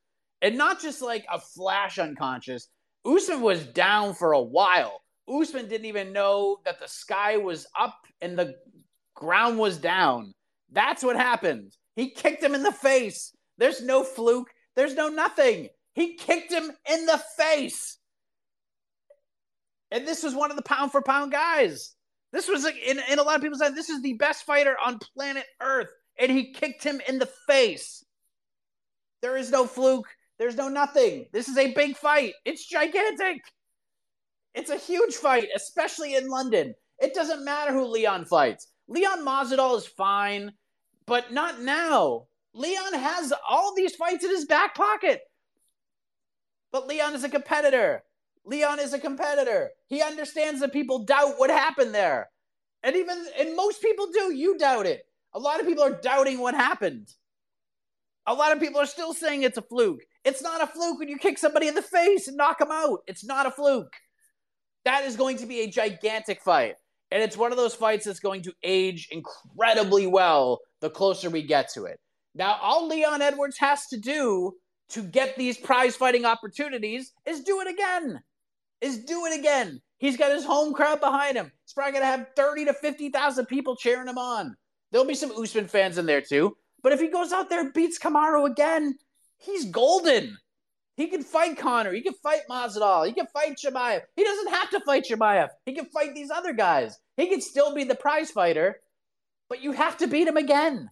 And not just like a flash unconscious. Usman was down for a while. Usman didn't even know that the sky was up and the ground was down. That's what happened. He kicked him in the face. There's no fluke. There's no nothing. He kicked him in the face. And this was one of the pound for pound guys. This was like, in, in a lot of people's eyes, this is the best fighter on planet Earth. And he kicked him in the face. There is no fluke. There's no nothing. This is a big fight. It's gigantic. It's a huge fight, especially in London. It doesn't matter who Leon fights. Leon Masvidal is fine, but not now. Leon has all these fights in his back pocket. But Leon is a competitor. Leon is a competitor. He understands that people doubt what happened there. And even, and most people do, you doubt it. A lot of people are doubting what happened. A lot of people are still saying it's a fluke. It's not a fluke when you kick somebody in the face and knock them out. It's not a fluke. That is going to be a gigantic fight. And it's one of those fights that's going to age incredibly well the closer we get to it. Now, all Leon Edwards has to do to get these prize fighting opportunities is do it again. Is do it again. He's got his home crowd behind him. He's probably going to have thirty to fifty thousand people cheering him on. There'll be some Usman fans in there too. But if he goes out there and beats Kamaru again, he's golden. He can fight Conor. He can fight Masvidal. He can fight Chimaev. He doesn't have to fight Chimaev. He can fight these other guys. He can still be the prize fighter, but you have to beat him again.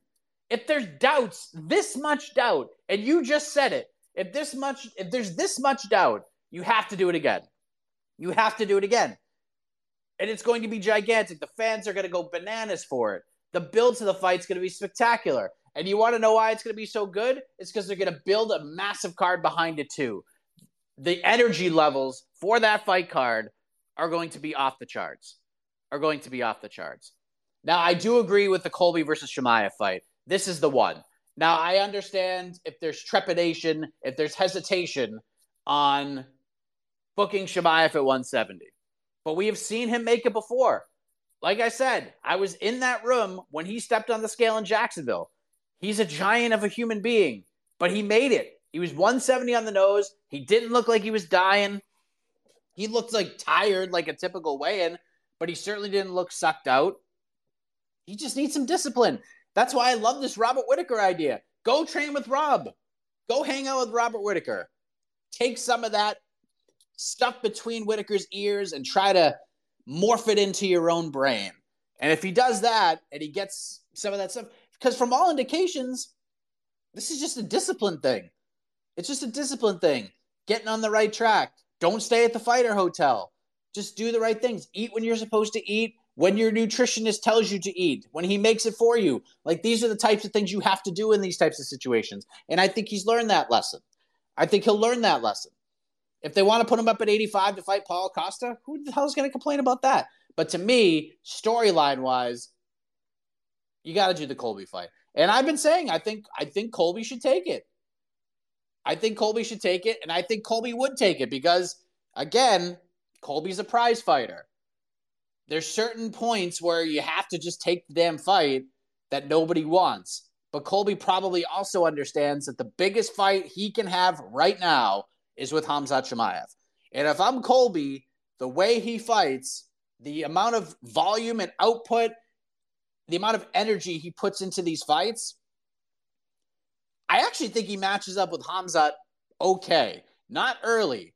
If there's doubts, this much doubt, and you just said it, if this much, if there's this much doubt, you have to do it again. You have to do it again. And it's going to be gigantic. The fans are going to go bananas for it. The build to the fight's going to be spectacular. And you want to know why it's going to be so good? It's because they're going to build a massive card behind it too. The energy levels for that fight card are going to be off the charts. Are going to be off the charts. Now, I do agree with the Colby versus Chimaev fight. This is the one. Now, I understand if there's trepidation, if there's hesitation on booking Chimaev at one seventy. But we have seen him make it before. Like I said, I was in that room when he stepped on the scale in Jacksonville. He's a giant of a human being, but he made it. He was one seventy on the nose. He didn't look like he was dying. He looked like tired, like a typical weigh-in, but he certainly didn't look sucked out. He just needs some discipline. That's why I love this Robert Whittaker idea. Go train with Rob. Go hang out with Robert Whittaker. Take some of that stuff between Whittaker's ears and try to morph it into your own brain. And if he does that and he gets some of that stuff, because from all indications, this is just a discipline thing. It's just a discipline thing. Getting on the right track. Don't stay at the fighter hotel. Just do the right things. Eat when you're supposed to eat, when your nutritionist tells you to eat, when he makes it for you. Like, these are the types of things you have to do in these types of situations. And I think he's learned that lesson. I think he'll learn that lesson. If they want to put him up at eighty-five to fight Paulo Costa, who the hell is going to complain about that? But to me, storyline-wise, you got to do the Colby fight. And I've been saying, I think I think Colby should take it. I think Colby should take it, and I think Colby would take it because, again, Colby's a prize fighter. There's certain points where you have to just take the damn fight that nobody wants. But Colby probably also understands that the biggest fight he can have right now is with Khamzat Chimaev. And if I'm Colby, the way he fights, the amount of volume and output, the amount of energy he puts into these fights, I actually think he matches up with Khamzat okay. Not early.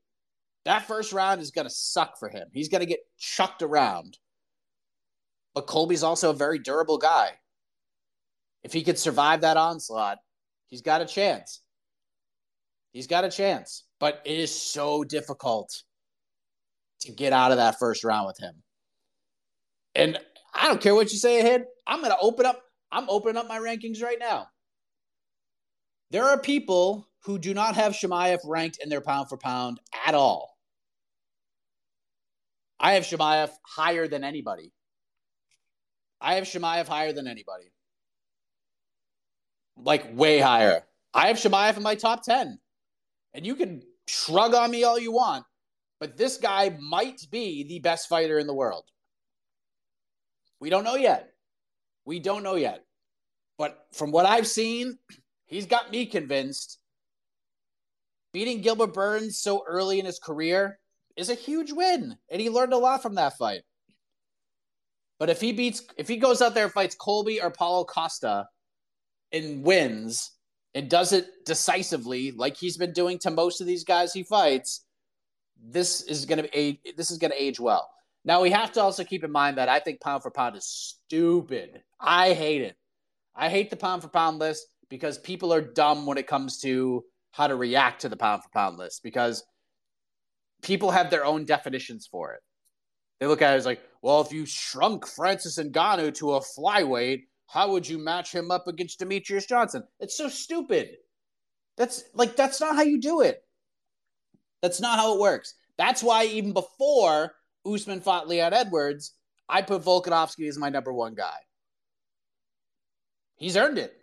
That first round is going to suck for him. He's going to get chucked around. But Colby's also a very durable guy. If he could survive that onslaught, he's got a chance. He's got a chance. But it is so difficult to get out of that first round with him. And I don't care what you say ahead. I'm going to open up. I'm opening up my rankings right now. There are people who do not have Chimaev ranked in their pound for pound at all. I have Chimaev higher than anybody. I have Chimaev higher than anybody. Like, way higher. I have Chimaev in my top ten. And you can shrug on me all you want, but this guy might be the best fighter in the world. We don't know yet. We don't know yet. But from what I've seen, he's got me convinced. Beating Gilbert Burns so early in his career is a huge win, and he learned a lot from that fight. But if he beats, if he goes out there and fights Colby or Paulo Costa and wins and does it decisively like he's been doing to most of these guys he fights, this is going to age. This is going to age well. Now we have to also keep in mind that I think pound for pound is stupid. I hate it. I hate the pound for pound list because people are dumb when it comes to how to react to the pound for pound list because people have their own definitions for it. They look at it as like, well, if you shrunk Francis Ngannou to a flyweight, how would you match him up against Demetrius Johnson? It's so stupid. That's like, that's not how you do it. That's not how it works. That's why even before Usman fought Leon Edwards, I put Volkanovski as my number one guy. He's earned it.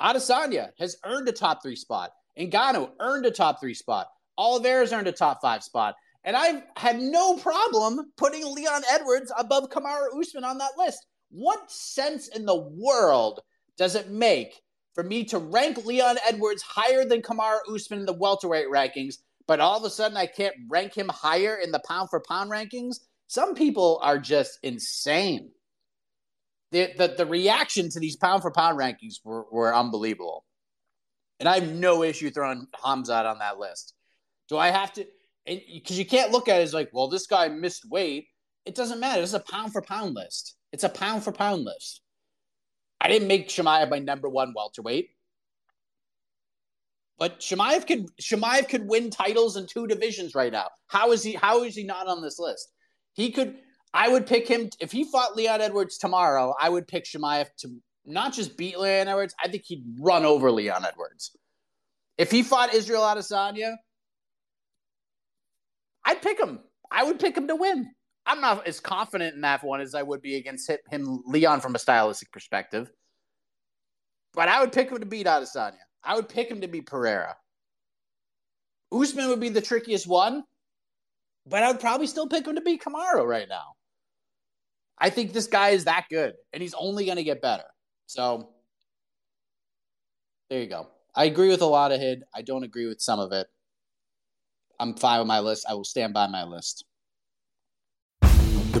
Adesanya has earned a top three spot. Ngannou earned a top three spot. Oliveira's earned a top five spot. And I've had no problem putting Leon Edwards above Kamaru Usman on that list. What sense in the world does it make for me to rank Leon Edwards higher than Kamaru Usman in the welterweight rankings, but all of a sudden I can't rank him higher in the pound-for-pound rankings? Some people are just insane. The, the, the reaction to these pound-for-pound rankings were, were unbelievable. And I have no issue throwing Khamzat on that list. Do I have to... Because you can't look at it as like, well, this guy missed weight. It doesn't matter. It's a pound-for-pound list. It's a pound-for-pound list. I didn't make Chimaev my number one welterweight. But Chimaev could Chimaev could win titles in two divisions right now. How is he How is he not on this list? He could... I would pick him... If he fought Leon Edwards tomorrow, I would pick Chimaev to not just beat Leon Edwards. I think he'd run over Leon Edwards. If he fought Israel Adesanya, I'd pick him. I would pick him to win. I'm not as confident in that one as I would be against him, Leon, from a stylistic perspective. But I would pick him to beat Adesanya. I would pick him to beat Pereira. Usman would be the trickiest one, but I would probably still pick him to beat Kamaru right now. I think this guy is that good, and he's only going to get better. So, there you go. I agree with a lot of it. I don't agree with some of it. I'm fine with my list. I will stand by my list. The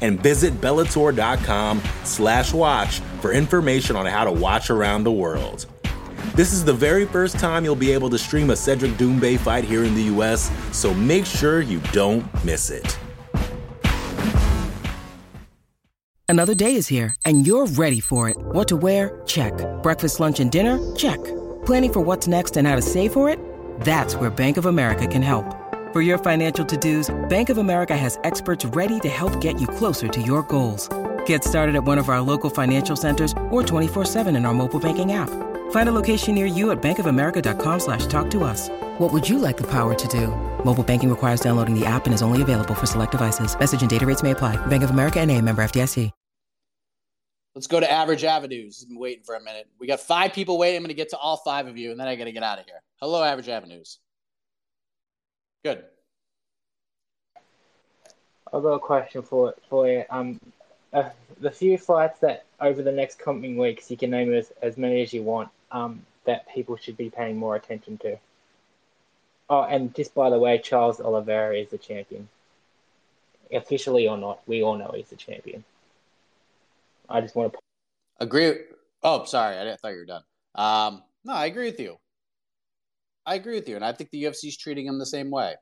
And visit Bellator.com slash watch for information on how to watch around the world. This is the very first time you'll be able to stream a Cedric Doumbè fight here in the U S, so make sure you don't miss it. Another day is here, and you're ready for it. What to wear? Check. Breakfast, lunch, and dinner? Check. Planning for what's next and how to save for it? That's where Bank of America can help. For your financial to-dos, Bank of America has experts ready to help get you closer to your goals. Get started at one of our local financial centers or twenty-four seven in our mobile banking app. Find a location near you at bankofamerica.com slash talk to us. What would you like the power to do? Mobile banking requires downloading the app and is only available for select devices. Message and data rates may apply. Bank of America N A, member F D I C. Let's go to Average Avenues. I've been waiting for a minute. We got five people waiting. I'm going to get to all five of you, and then I got to get out of here. Hello, Average Avenues. Good. I've got a question for for you. Um, uh, the few fights that over the next coming weeks, you can name as, as many as you want, um, that people should be paying more attention to. Oh, and just by the way, Charles Oliveira is the champion. Officially or not, we all know he's the champion. I just want to agree. Oh, sorry. I thought you were done. Um, no, I agree with you. I agree with you. And I think the U F C is treating him the same way.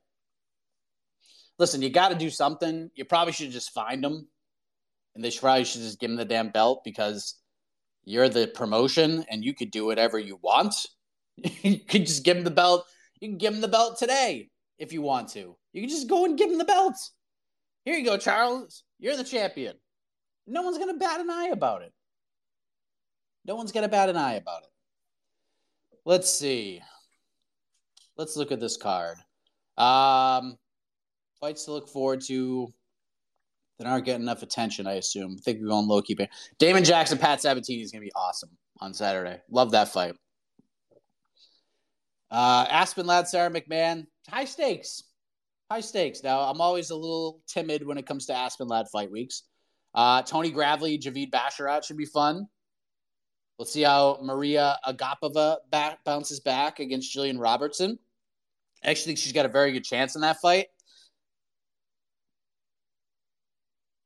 Listen, you got to do something. You probably should just find him. And they should probably should just give him the damn belt because you're the promotion and you could do whatever you want. You could just give him the belt. You can give him the belt today if you want to. You can just go and give him the belt. Here you go, Charles. You're the champion. No one's going to bat an eye about it. No one's going to bat an eye about it. Let's see. Let's look at this card. Um, fights to look forward to that aren't getting enough attention, I assume. I think we're going low-key. Damon Jackson, Pat Sabatini is going to be awesome on Saturday. Love that fight. Uh, Aspen Ladd, Sarah McMahon. High stakes. high stakes. Now, I'm always a little timid when it comes to Aspenlad fight weeks. Uh, Tony Gravely, Javid Basharat should be fun. Let's see how Maria Agapova back, bounces back against Jillian Robertson. I actually think she's got a very good chance in that fight.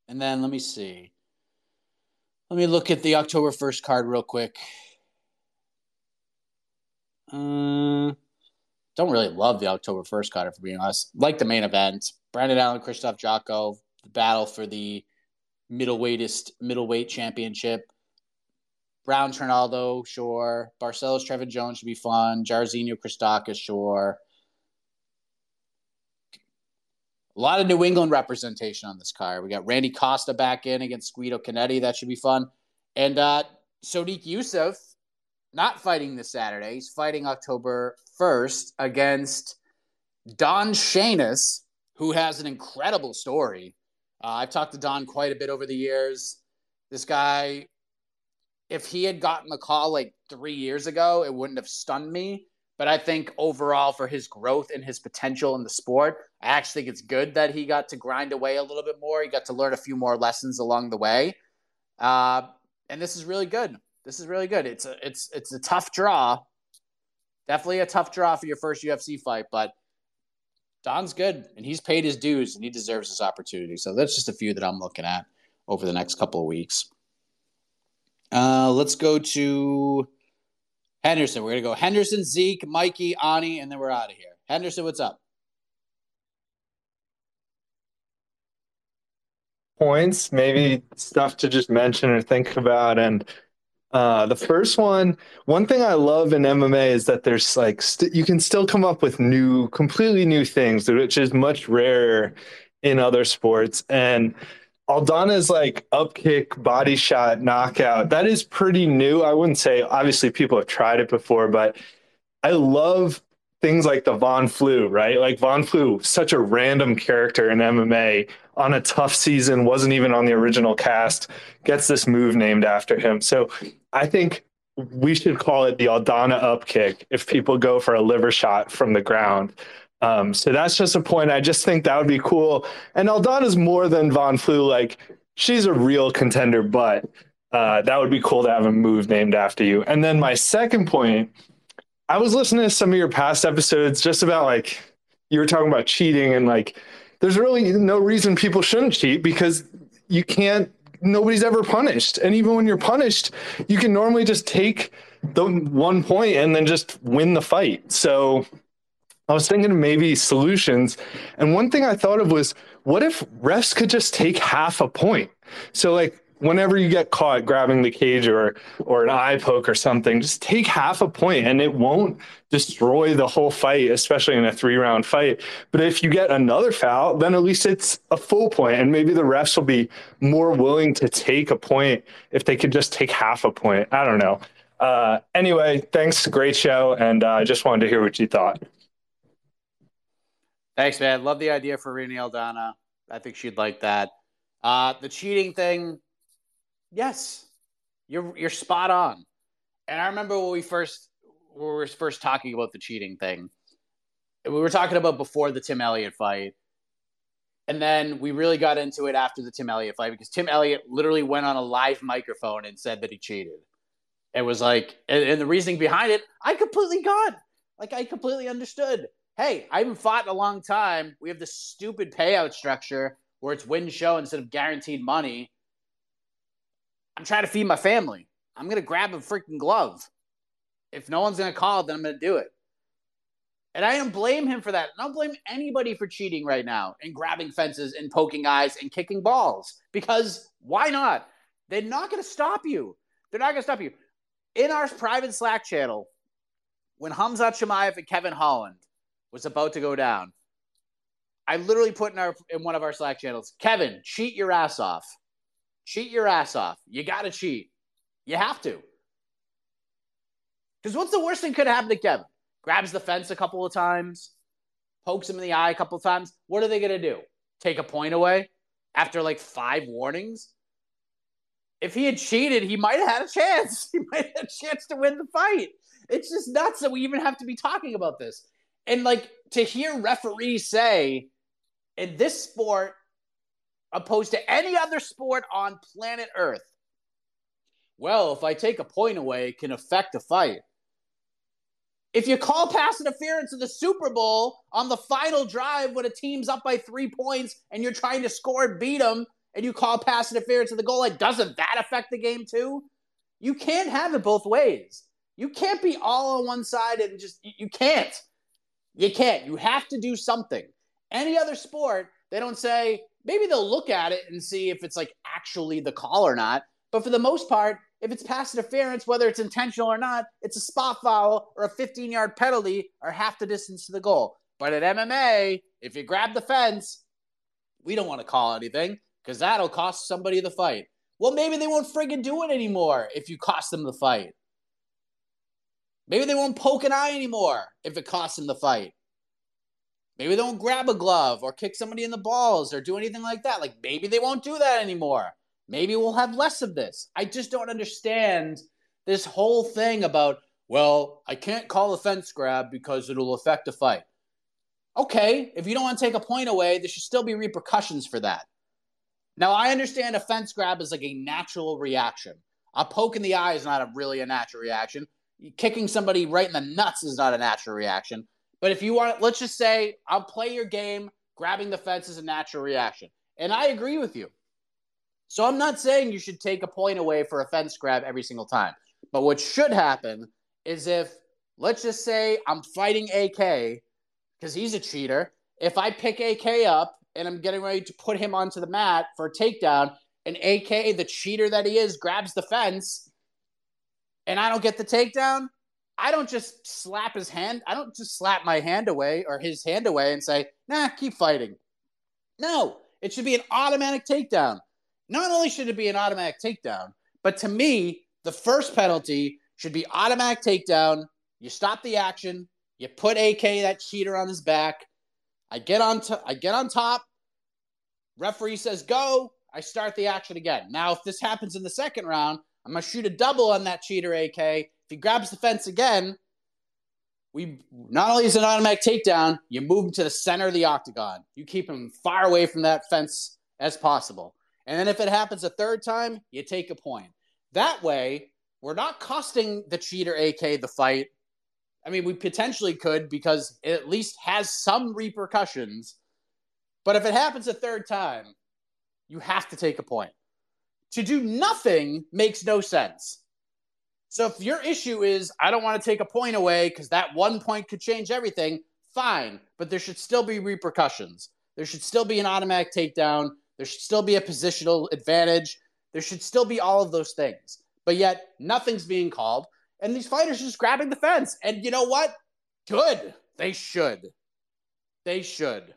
And then let me see. Let me look at the October first card real quick. Uh, don't really love the October first card, if I'm being honest. Like the main event. Brandon Allen, Krzysztof Jocko, the battle for the middleweight middleweight championship. Brown, Trinaldo, sure. Barcelos, Trevin Jones should be fun. Jairzinho, Christakis, sure. A lot of New England representation on this card. We got Randy Costa back in against Guido Canetti. That should be fun. And uh, Sodiq Yusuff, not fighting this Saturday. He's fighting October first against Don Shainus, who has an incredible story. Uh, I've talked to Don quite a bit over the years. This guy... If he had gotten the call like three years ago, it wouldn't have stunned me. But I think overall for his growth and his potential in the sport, I actually think it's good that he got to grind away a little bit more. He got to learn a few more lessons along the way. Uh, and this is really good. This is really good. It's a, it's, it's a tough draw. Definitely a tough draw for your first U F C fight. But Don's good, and he's paid his dues, and he deserves this opportunity. So that's just a few that I'm looking at over the next couple of weeks. Uh, let's go to Henderson. We're going to go Henderson, Zeke, Mikey, Ani, and then we're out of here. Henderson, what's up? Points, maybe stuff to just mention or think about. And uh, the first one, one thing I love in M M A is that there's like, st- you can still come up with new, completely new things, which is much rarer in other sports. And Aldana's like up kick, body shot, knockout. That is pretty new. I wouldn't say, obviously people have tried it before, but I love things like the Von Flue, right? Like Von Flue, such a random character in M M A on a tough season, wasn't even on the original cast, gets this move named after him. So I think we should call it the Aldana up kick if people go for a liver shot from the ground. Um, so that's just a point. I just think that would be cool. And Aldana's more than Von Flue. Like, she's a real contender, but uh, that would be cool to have a move named after you. And then my second point, I was listening to some of your past episodes just about, like, you were talking about cheating, and like, there's really no reason people shouldn't cheat because you can't, nobody's ever punished. And even when you're punished, you can normally just take the one point and then just win the fight. So I was thinking maybe solutions. And one thing I thought of was, what if refs could just take half a point? So like whenever you get caught grabbing the cage or, or an eye poke or something, just take half a point and it won't destroy the whole fight, especially in a three round fight. But if you get another foul, then at least it's a full point, and maybe the refs will be more willing to take a point if they could just take half a point. I don't know. Uh, anyway, thanks. Great show. And I uh, just wanted to hear what you thought. Thanks, man. Love the idea for Renee Aldana. I think she'd like that. Uh, the cheating thing, yes, you're you're spot on. And I remember when we first when we were first talking about the cheating thing. We were talking about before the Tim Elliott fight, and then we really got into it after the Tim Elliott fight because Tim Elliott literally went on a live microphone and said that he cheated. It was like, and, and the reasoning behind it, I completely got. Like I completely understood. Hey, I haven't fought in a long time. We have this stupid payout structure where it's win show instead of guaranteed money. I'm trying to feed my family. I'm going to grab a freaking glove. If no one's going to call, then I'm going to do it. And I don't blame him for that. I don't blame anybody for cheating right now and grabbing fences and poking eyes and kicking balls because why not? They're not going to stop you. They're not going to stop you. In our private Slack channel, when Khamzat Chimaev and Kevin Holland was about to go down, I literally put in our in one of our Slack channels, Kevin, cheat your ass off. Cheat your ass off. You got to cheat. You have to. Because what's the worst thing could happen to Kevin? Grabs the fence a couple of times, pokes him in the eye a couple of times. What are they going to do? Take a point away after like five warnings? If he had cheated, he might have had a chance. He might have had a chance to win the fight. It's just nuts that we even have to be talking about this. And, like, to hear referees say in this sport, opposed to any other sport on planet Earth. Well, if I take a point away, it can affect a fight. If you call pass interference in the Super Bowl on the final drive when a team's up by three points and you're trying to score and beat them, and you call pass interference in the goal line, doesn't that affect the game too? You can't have it both ways. You can't be all on one side and just, you can't. You can't. You have to do something. Any other sport, they don't say, maybe they'll look at it and see if it's like actually the call or not. But for the most part, if it's pass interference, whether it's intentional or not, it's a spot foul or a fifteen-yard penalty or half the distance to the goal. But at M M A, if you grab the fence, we don't want to call anything because that'll cost somebody the fight. Well, maybe they won't friggin' do it anymore if you cost them the fight. Maybe they won't poke an eye anymore if it costs them the fight. Maybe they won't grab a glove or kick somebody in the balls or do anything like that. Like, maybe they won't do that anymore. Maybe we'll have less of this. I just don't understand this whole thing about, well, I can't call a fence grab because it'll affect a fight. Okay, if you don't want to take a point away, there should still be repercussions for that. Now, I understand a fence grab is like a natural reaction. A poke in the eye is not a really a natural reaction. Kicking somebody right in the nuts is not a natural reaction. But if you want, let's just say, I'll play your game, grabbing the fence is a natural reaction. And I agree with you. So I'm not saying you should take a point away for a fence grab every single time. But what should happen is if, let's just say I'm fighting A K, because he's a cheater. If I pick A K up and I'm getting ready to put him onto the mat for a takedown, and A K, the cheater that he is, grabs the fence, and I don't get the takedown, I don't just slap his hand. I don't just slap my hand away or his hand away and say, nah, keep fighting. No, it should be an automatic takedown. Not only should it be an automatic takedown, but to me, the first penalty should be automatic takedown. You stop the action. You put A K, that cheater, on his back. I get on to, I get on top. Referee says go. I start the action again. Now, if this happens in the second round, I'm going to shoot a double on that cheater, A K. If he grabs the fence again, we not only is it an automatic takedown, you move him to the center of the octagon. You keep him far away from that fence as possible. And then if it happens a third time, you take a point. That way, we're not costing the cheater, A K, the fight. I mean, we potentially could because it at least has some repercussions. But if it happens a third time, you have to take a point. To do nothing makes no sense. So if your issue is, I don't want to take a point away because that one point could change everything, fine. But there should still be repercussions. There should still be an automatic takedown. There should still be a positional advantage. There should still be all of those things. But yet, nothing's being called. And these fighters are just grabbing the fence. And you know what? Good. They should. They should.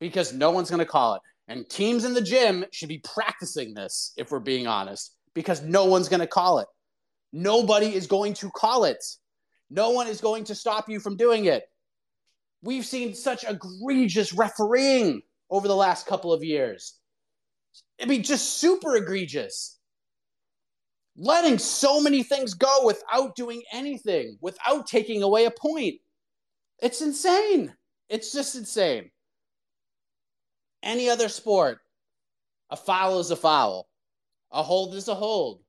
Because no one's going to call it. And teams in the gym should be practicing this, if we're being honest. Because no one's going to call it. Nobody is going to call it. No one is going to stop you from doing it. We've seen such egregious refereeing over the last couple of years. It'd be just super egregious. Letting so many things go without doing anything, without taking away a point. It's insane. It's just insane. Any other sport, a foul is a foul. A hold is a hold.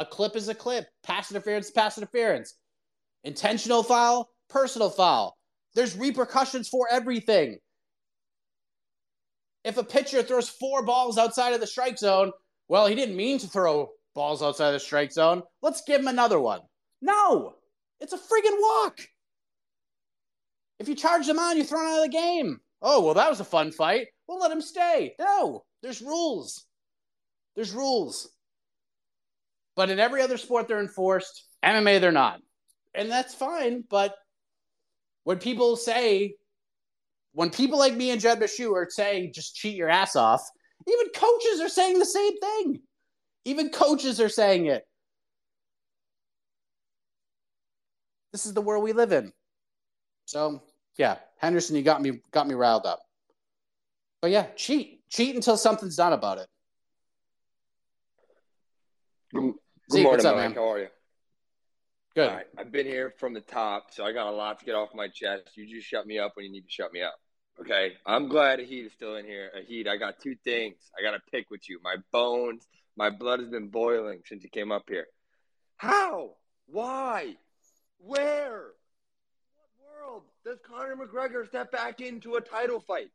A clip is a clip. Pass interference is pass interference. Intentional foul, personal foul. There's repercussions for everything. If a pitcher throws four balls outside of the strike zone, well, he didn't mean to throw balls outside of the strike zone. Let's give him another one. No! It's a friggin' walk! If you charge them on, you're thrown out of the game. Oh, well, that was a fun fight. Well, let him stay. No! There's rules. There's rules. But in every other sport, they're enforced. M M A, they're not. And that's fine, but when people say... When people like me and Jed Bashu are saying, just cheat your ass off, even coaches are saying the same thing. Even coaches are saying it. This is the world we live in. So, yeah, Henderson, you got me got me riled up. But, yeah, cheat. Cheat until something's done about it. Good, Zeke, good morning, what's up, Mike. Man? How are you? Good. All right. I've been here from the top, so I got a lot to get off my chest. You just shut me up when you need to shut me up. Okay, I'm glad Heat is still in here. Heat, I got two things I got to pick with you. My bones, my blood has been boiling since you came up here. How? Why? Where? What world does Conor McGregor step back into a title fight?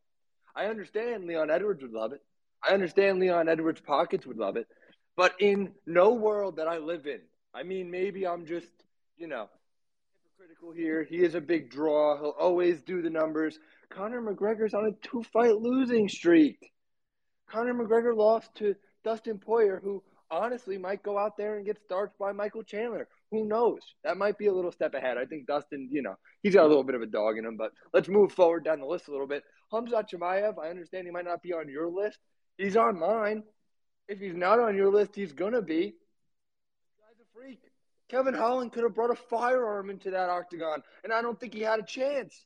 I understand Leon Edwards would love it. I understand Leon Edwards' pockets would love it. But in no world that I live in, I mean, maybe I'm just, you know, hypocritical here. He is a big draw. He'll always do the numbers. Conor McGregor's on a two-fight losing streak. Conor McGregor lost to Dustin Poirier, who honestly might go out there and get starched by Michael Chandler. Who knows? That might be a little step ahead. I think Dustin, you know, he's got a little bit of a dog in him, but let's move forward down the list a little bit. Khamzat Chimaev, I understand he might not be on your list. He's on mine. If he's not on your list, he's going to be. The guy's a freak. Kevin Holland could have brought a firearm into that octagon, and I don't think he had a chance.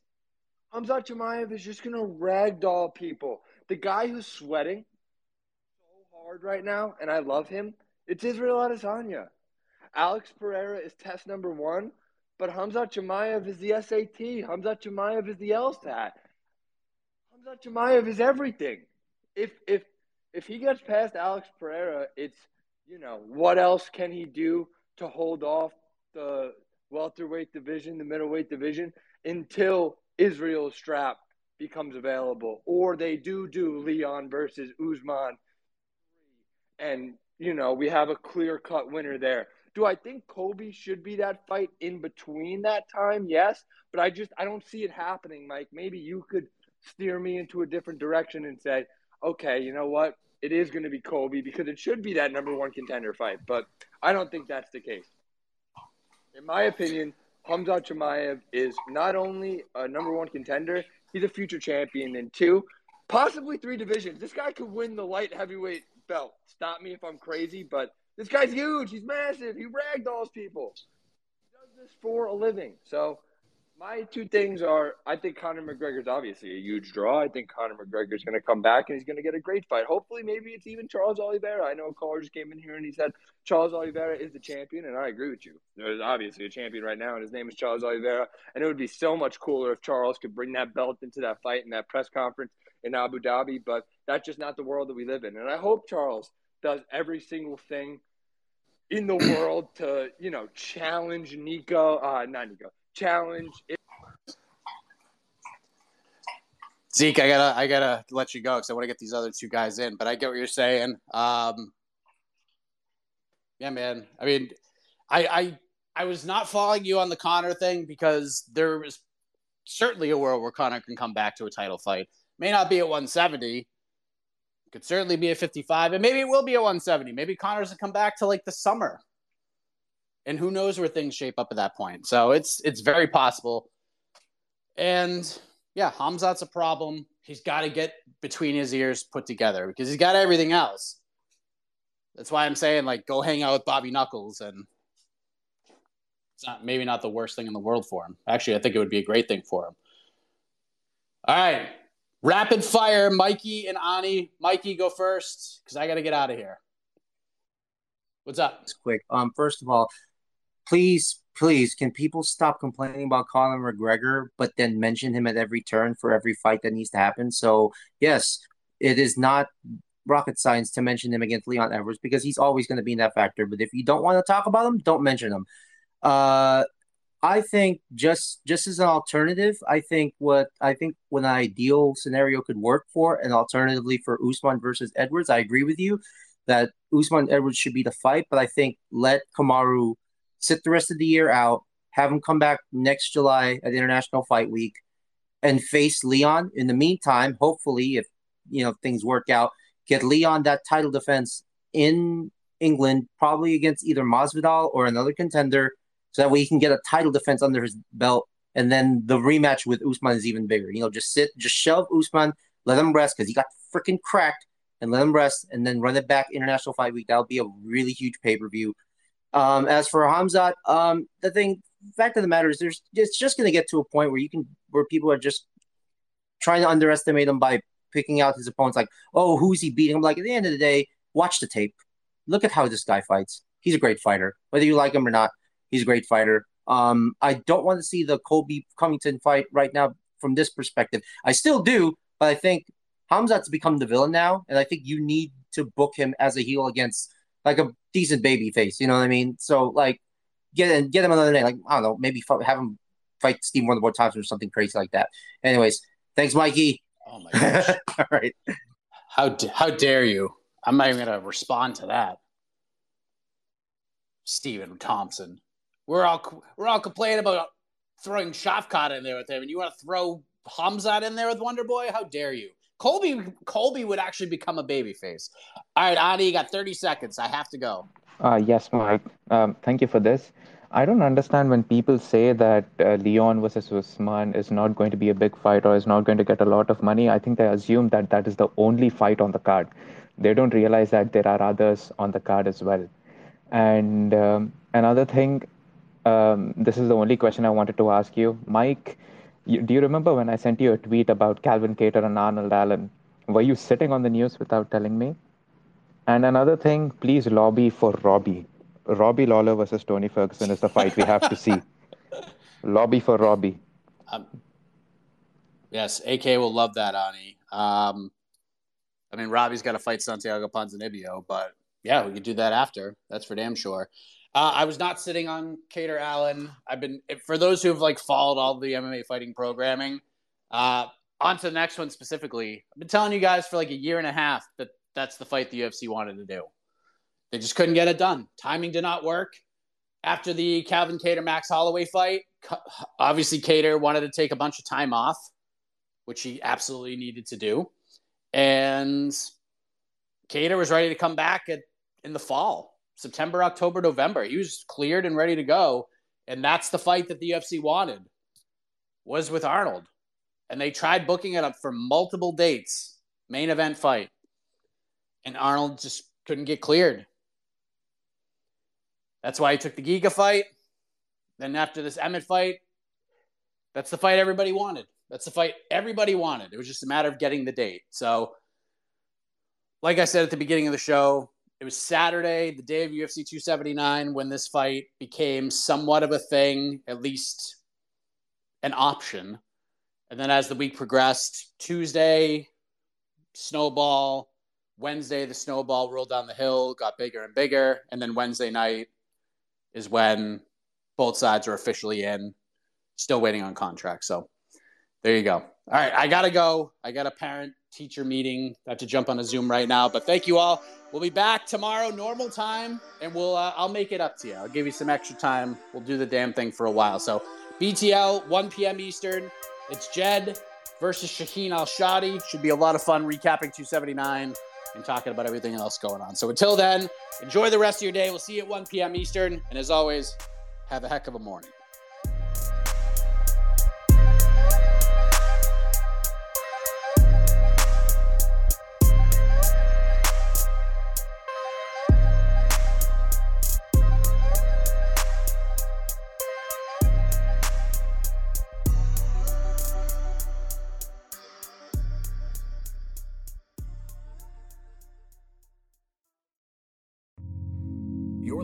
Khamzat Chimaev is just going to ragdoll people. The guy who's sweating so hard right now, and I love him, it's Israel Adesanya. Alex Pereira is test number one, but Khamzat Chimaev is the S A T. Khamzat Chimaev is the LSAT. Khamzat Chimaev is everything. If if if he gets past Alex Pereira, it's, you know, what else can he do to hold off the welterweight division, the middleweight division, until Israel Strap becomes available, or they do do Leon versus Usman, and, you know, we have a clear-cut winner there. Do I think Colby should be that fight in between that time? Yes, but I just I don't see it happening, Mike. Maybe you could steer me into a different direction and say, okay, you know what? It is going to be Colby because it should be that number one contender fight, but I don't think that's the case. In my opinion, Khamzat Chimaev is not only a number one contender, he's a future champion in two, possibly three divisions. This guy could win the light heavyweight belt. Stop me if I'm crazy, but this guy's huge. He's massive. He ragdolls people. He does this for a living. So my two things are, I think Conor McGregor's obviously a huge draw. I think Conor McGregor's going to come back and he's going to get a great fight. Hopefully, maybe it's even Charles Oliveira. I know a caller just came in here and he said Charles Oliveira is the champion, and I agree with you. There's obviously a champion right now, and his name is Charles Oliveira, and it would be so much cooler if Charles could bring that belt into that fight and that press conference in Abu Dhabi, but that's just not the world that we live in. And I hope Charles does every single thing in the world to, you know, challenge Nico, uh, not Nico, challenge. Zeke, I gotta, I gotta let you go because I want to get these other two guys in. But I get what you're saying. Um, yeah, man. I mean, I, I, I was not following you on the Conor thing because there is certainly a world where Conor can come back to a title fight. May not be at one seventy. Could certainly be at fifty-five, and maybe it will be a one seventy. Maybe Conor's gonna come back to like the summer, and who knows where things shape up at that point. So it's it's very possible. And yeah, Khamzat's a problem. He's got to get between his ears put together because he's got everything else. That's why I'm saying, like, go hang out with Bobby Knuckles, and it's not maybe not the worst thing in the world for him. Actually, I think it would be a great thing for him. All right. Rapid fire, Mikey and Ani. Mikey, go first, because I got to get out of here. What's up? It's quick. Um, first of all, please, please, can people stop complaining about Conor McGregor, but then mention him at every turn for every fight that needs to happen? So, yes, it is not rocket science to mention him against Leon Edwards, because he's always going to be in that factor. But if you don't want to talk about him, don't mention him. Uh... I think just just as an alternative, I think what I think what an ideal scenario could work for, and alternatively for Usman versus Edwards, I agree with you that Usman Edwards should be the fight, but I think let Kamaru sit the rest of the year out, have him come back next July at International Fight Week, and face Leon. In the meantime, hopefully, if you know things work out, get Leon that title defense in England, probably against either Masvidal or another contender. So that way he can get a title defense under his belt, and then the rematch with Usman is even bigger. You know, just sit, just shove Usman, let him rest because he got freaking cracked, and let him rest, and then run it back International Fight Week. That'll be a really huge pay-per-view. Um, as for Khamzat, um, the thing, fact of the matter is, there's it's just going to get to a point where you can, where people are just trying to underestimate him by picking out his opponents. Like, oh, who's he beating? I'm like, at the end of the day, watch the tape, look at how this guy fights. He's a great fighter, whether you like him or not. He's a great fighter. Um, I don't want to see the Colby Covington fight right now from this perspective. I still do, but I think Khamzat's become the villain now, and I think you need to book him as a heel against like a decent baby face. You know what I mean? So like get get him another name. Like, I don't know, maybe have him fight Steve Wonder more times or something crazy like that. Anyways, thanks, Mikey. Oh my gosh! All right, how how dare you? I'm not even gonna respond to that. Steven Thompson, we're all we're all complaining about throwing Shafkat in there with him, and you want to throw Khamzat in there with Wonder Boy? How dare you? Colby Colby would actually become a babyface. All right, Adi, you got thirty seconds. I have to go. Uh, yes, Mike. Um, thank you for this. I don't understand when people say that uh, Leon versus Usman is not going to be a big fight or is not going to get a lot of money. I think they assume that that is the only fight on the card. They don't realize that there are others on the card as well. And um, another thing, um, this is the only question I wanted to ask you. Mike, you, do you remember when I sent you a tweet about Calvin Kattar and Arnold Allen? Were you sitting on the news without telling me? And another thing, please lobby for Robbie. Robbie Lawler versus Tony Ferguson is the fight we have to see. Lobby for Robbie. Um, yes, A K will love that, Ani. Um, I mean, Robbie's got to fight Santiago Ponzinibbio, but yeah, we could do that after. That's for damn sure. Uh, I was not sitting on Cater Allen. I've been, for those who've like followed all the M M A fighting programming, uh, on to the next one specifically. I've been telling you guys for like a year and a half that that's the fight the U F C wanted to do. They just couldn't get it done. Timing did not work. After the Calvin Kattar-Max Holloway fight, obviously Kattar wanted to take a bunch of time off, which he absolutely needed to do. And Kattar was ready to come back at, in the fall, September, October, November. He was cleared and ready to go. And that's the fight that the U F C wanted, was with Arnold. And they tried booking it up for multiple dates, main event fight. And Arnold just couldn't get cleared. That's why he took the Giga fight. Then after this Emmett fight, that's the fight everybody wanted. That's the fight everybody wanted. It was just a matter of getting the date. So, like I said at the beginning of the show, it was Saturday, the day of U F C two seventy-nine, when this fight became somewhat of a thing, at least an option. And then as the week progressed, Tuesday, snowball. Wednesday, the snowball rolled down the hill, got bigger and bigger. And then Wednesday night is when both sides are officially in, still waiting on contracts. So there you go. All right, I got to go. I got a parent-teacher meeting. I have to jump on a Zoom right now. But thank you all. We'll be back tomorrow, normal time, and we'll uh, I'll make it up to you. I'll give you some extra time. We'll do the damn thing for a while. So B T L, one p.m. Eastern. It's Jed versus Shaheen Al-Shadi. Should be a lot of fun recapping two seventy-nine. And talking about everything else going on. So until then, enjoy the rest of your day. We'll see you at one p.m. Eastern. And as always, have a heck of a morning.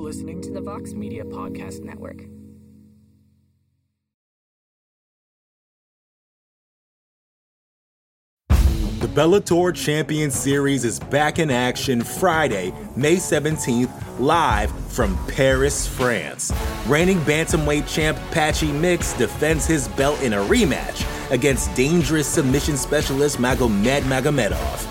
Listening to the Vox Media Podcast Network. The Bellator Champions Series is back in action Friday, May seventeenth, live from Paris, France. Reigning bantamweight champ Patchy Mix defends his belt in a rematch against dangerous submission specialist Magomed Magomedov.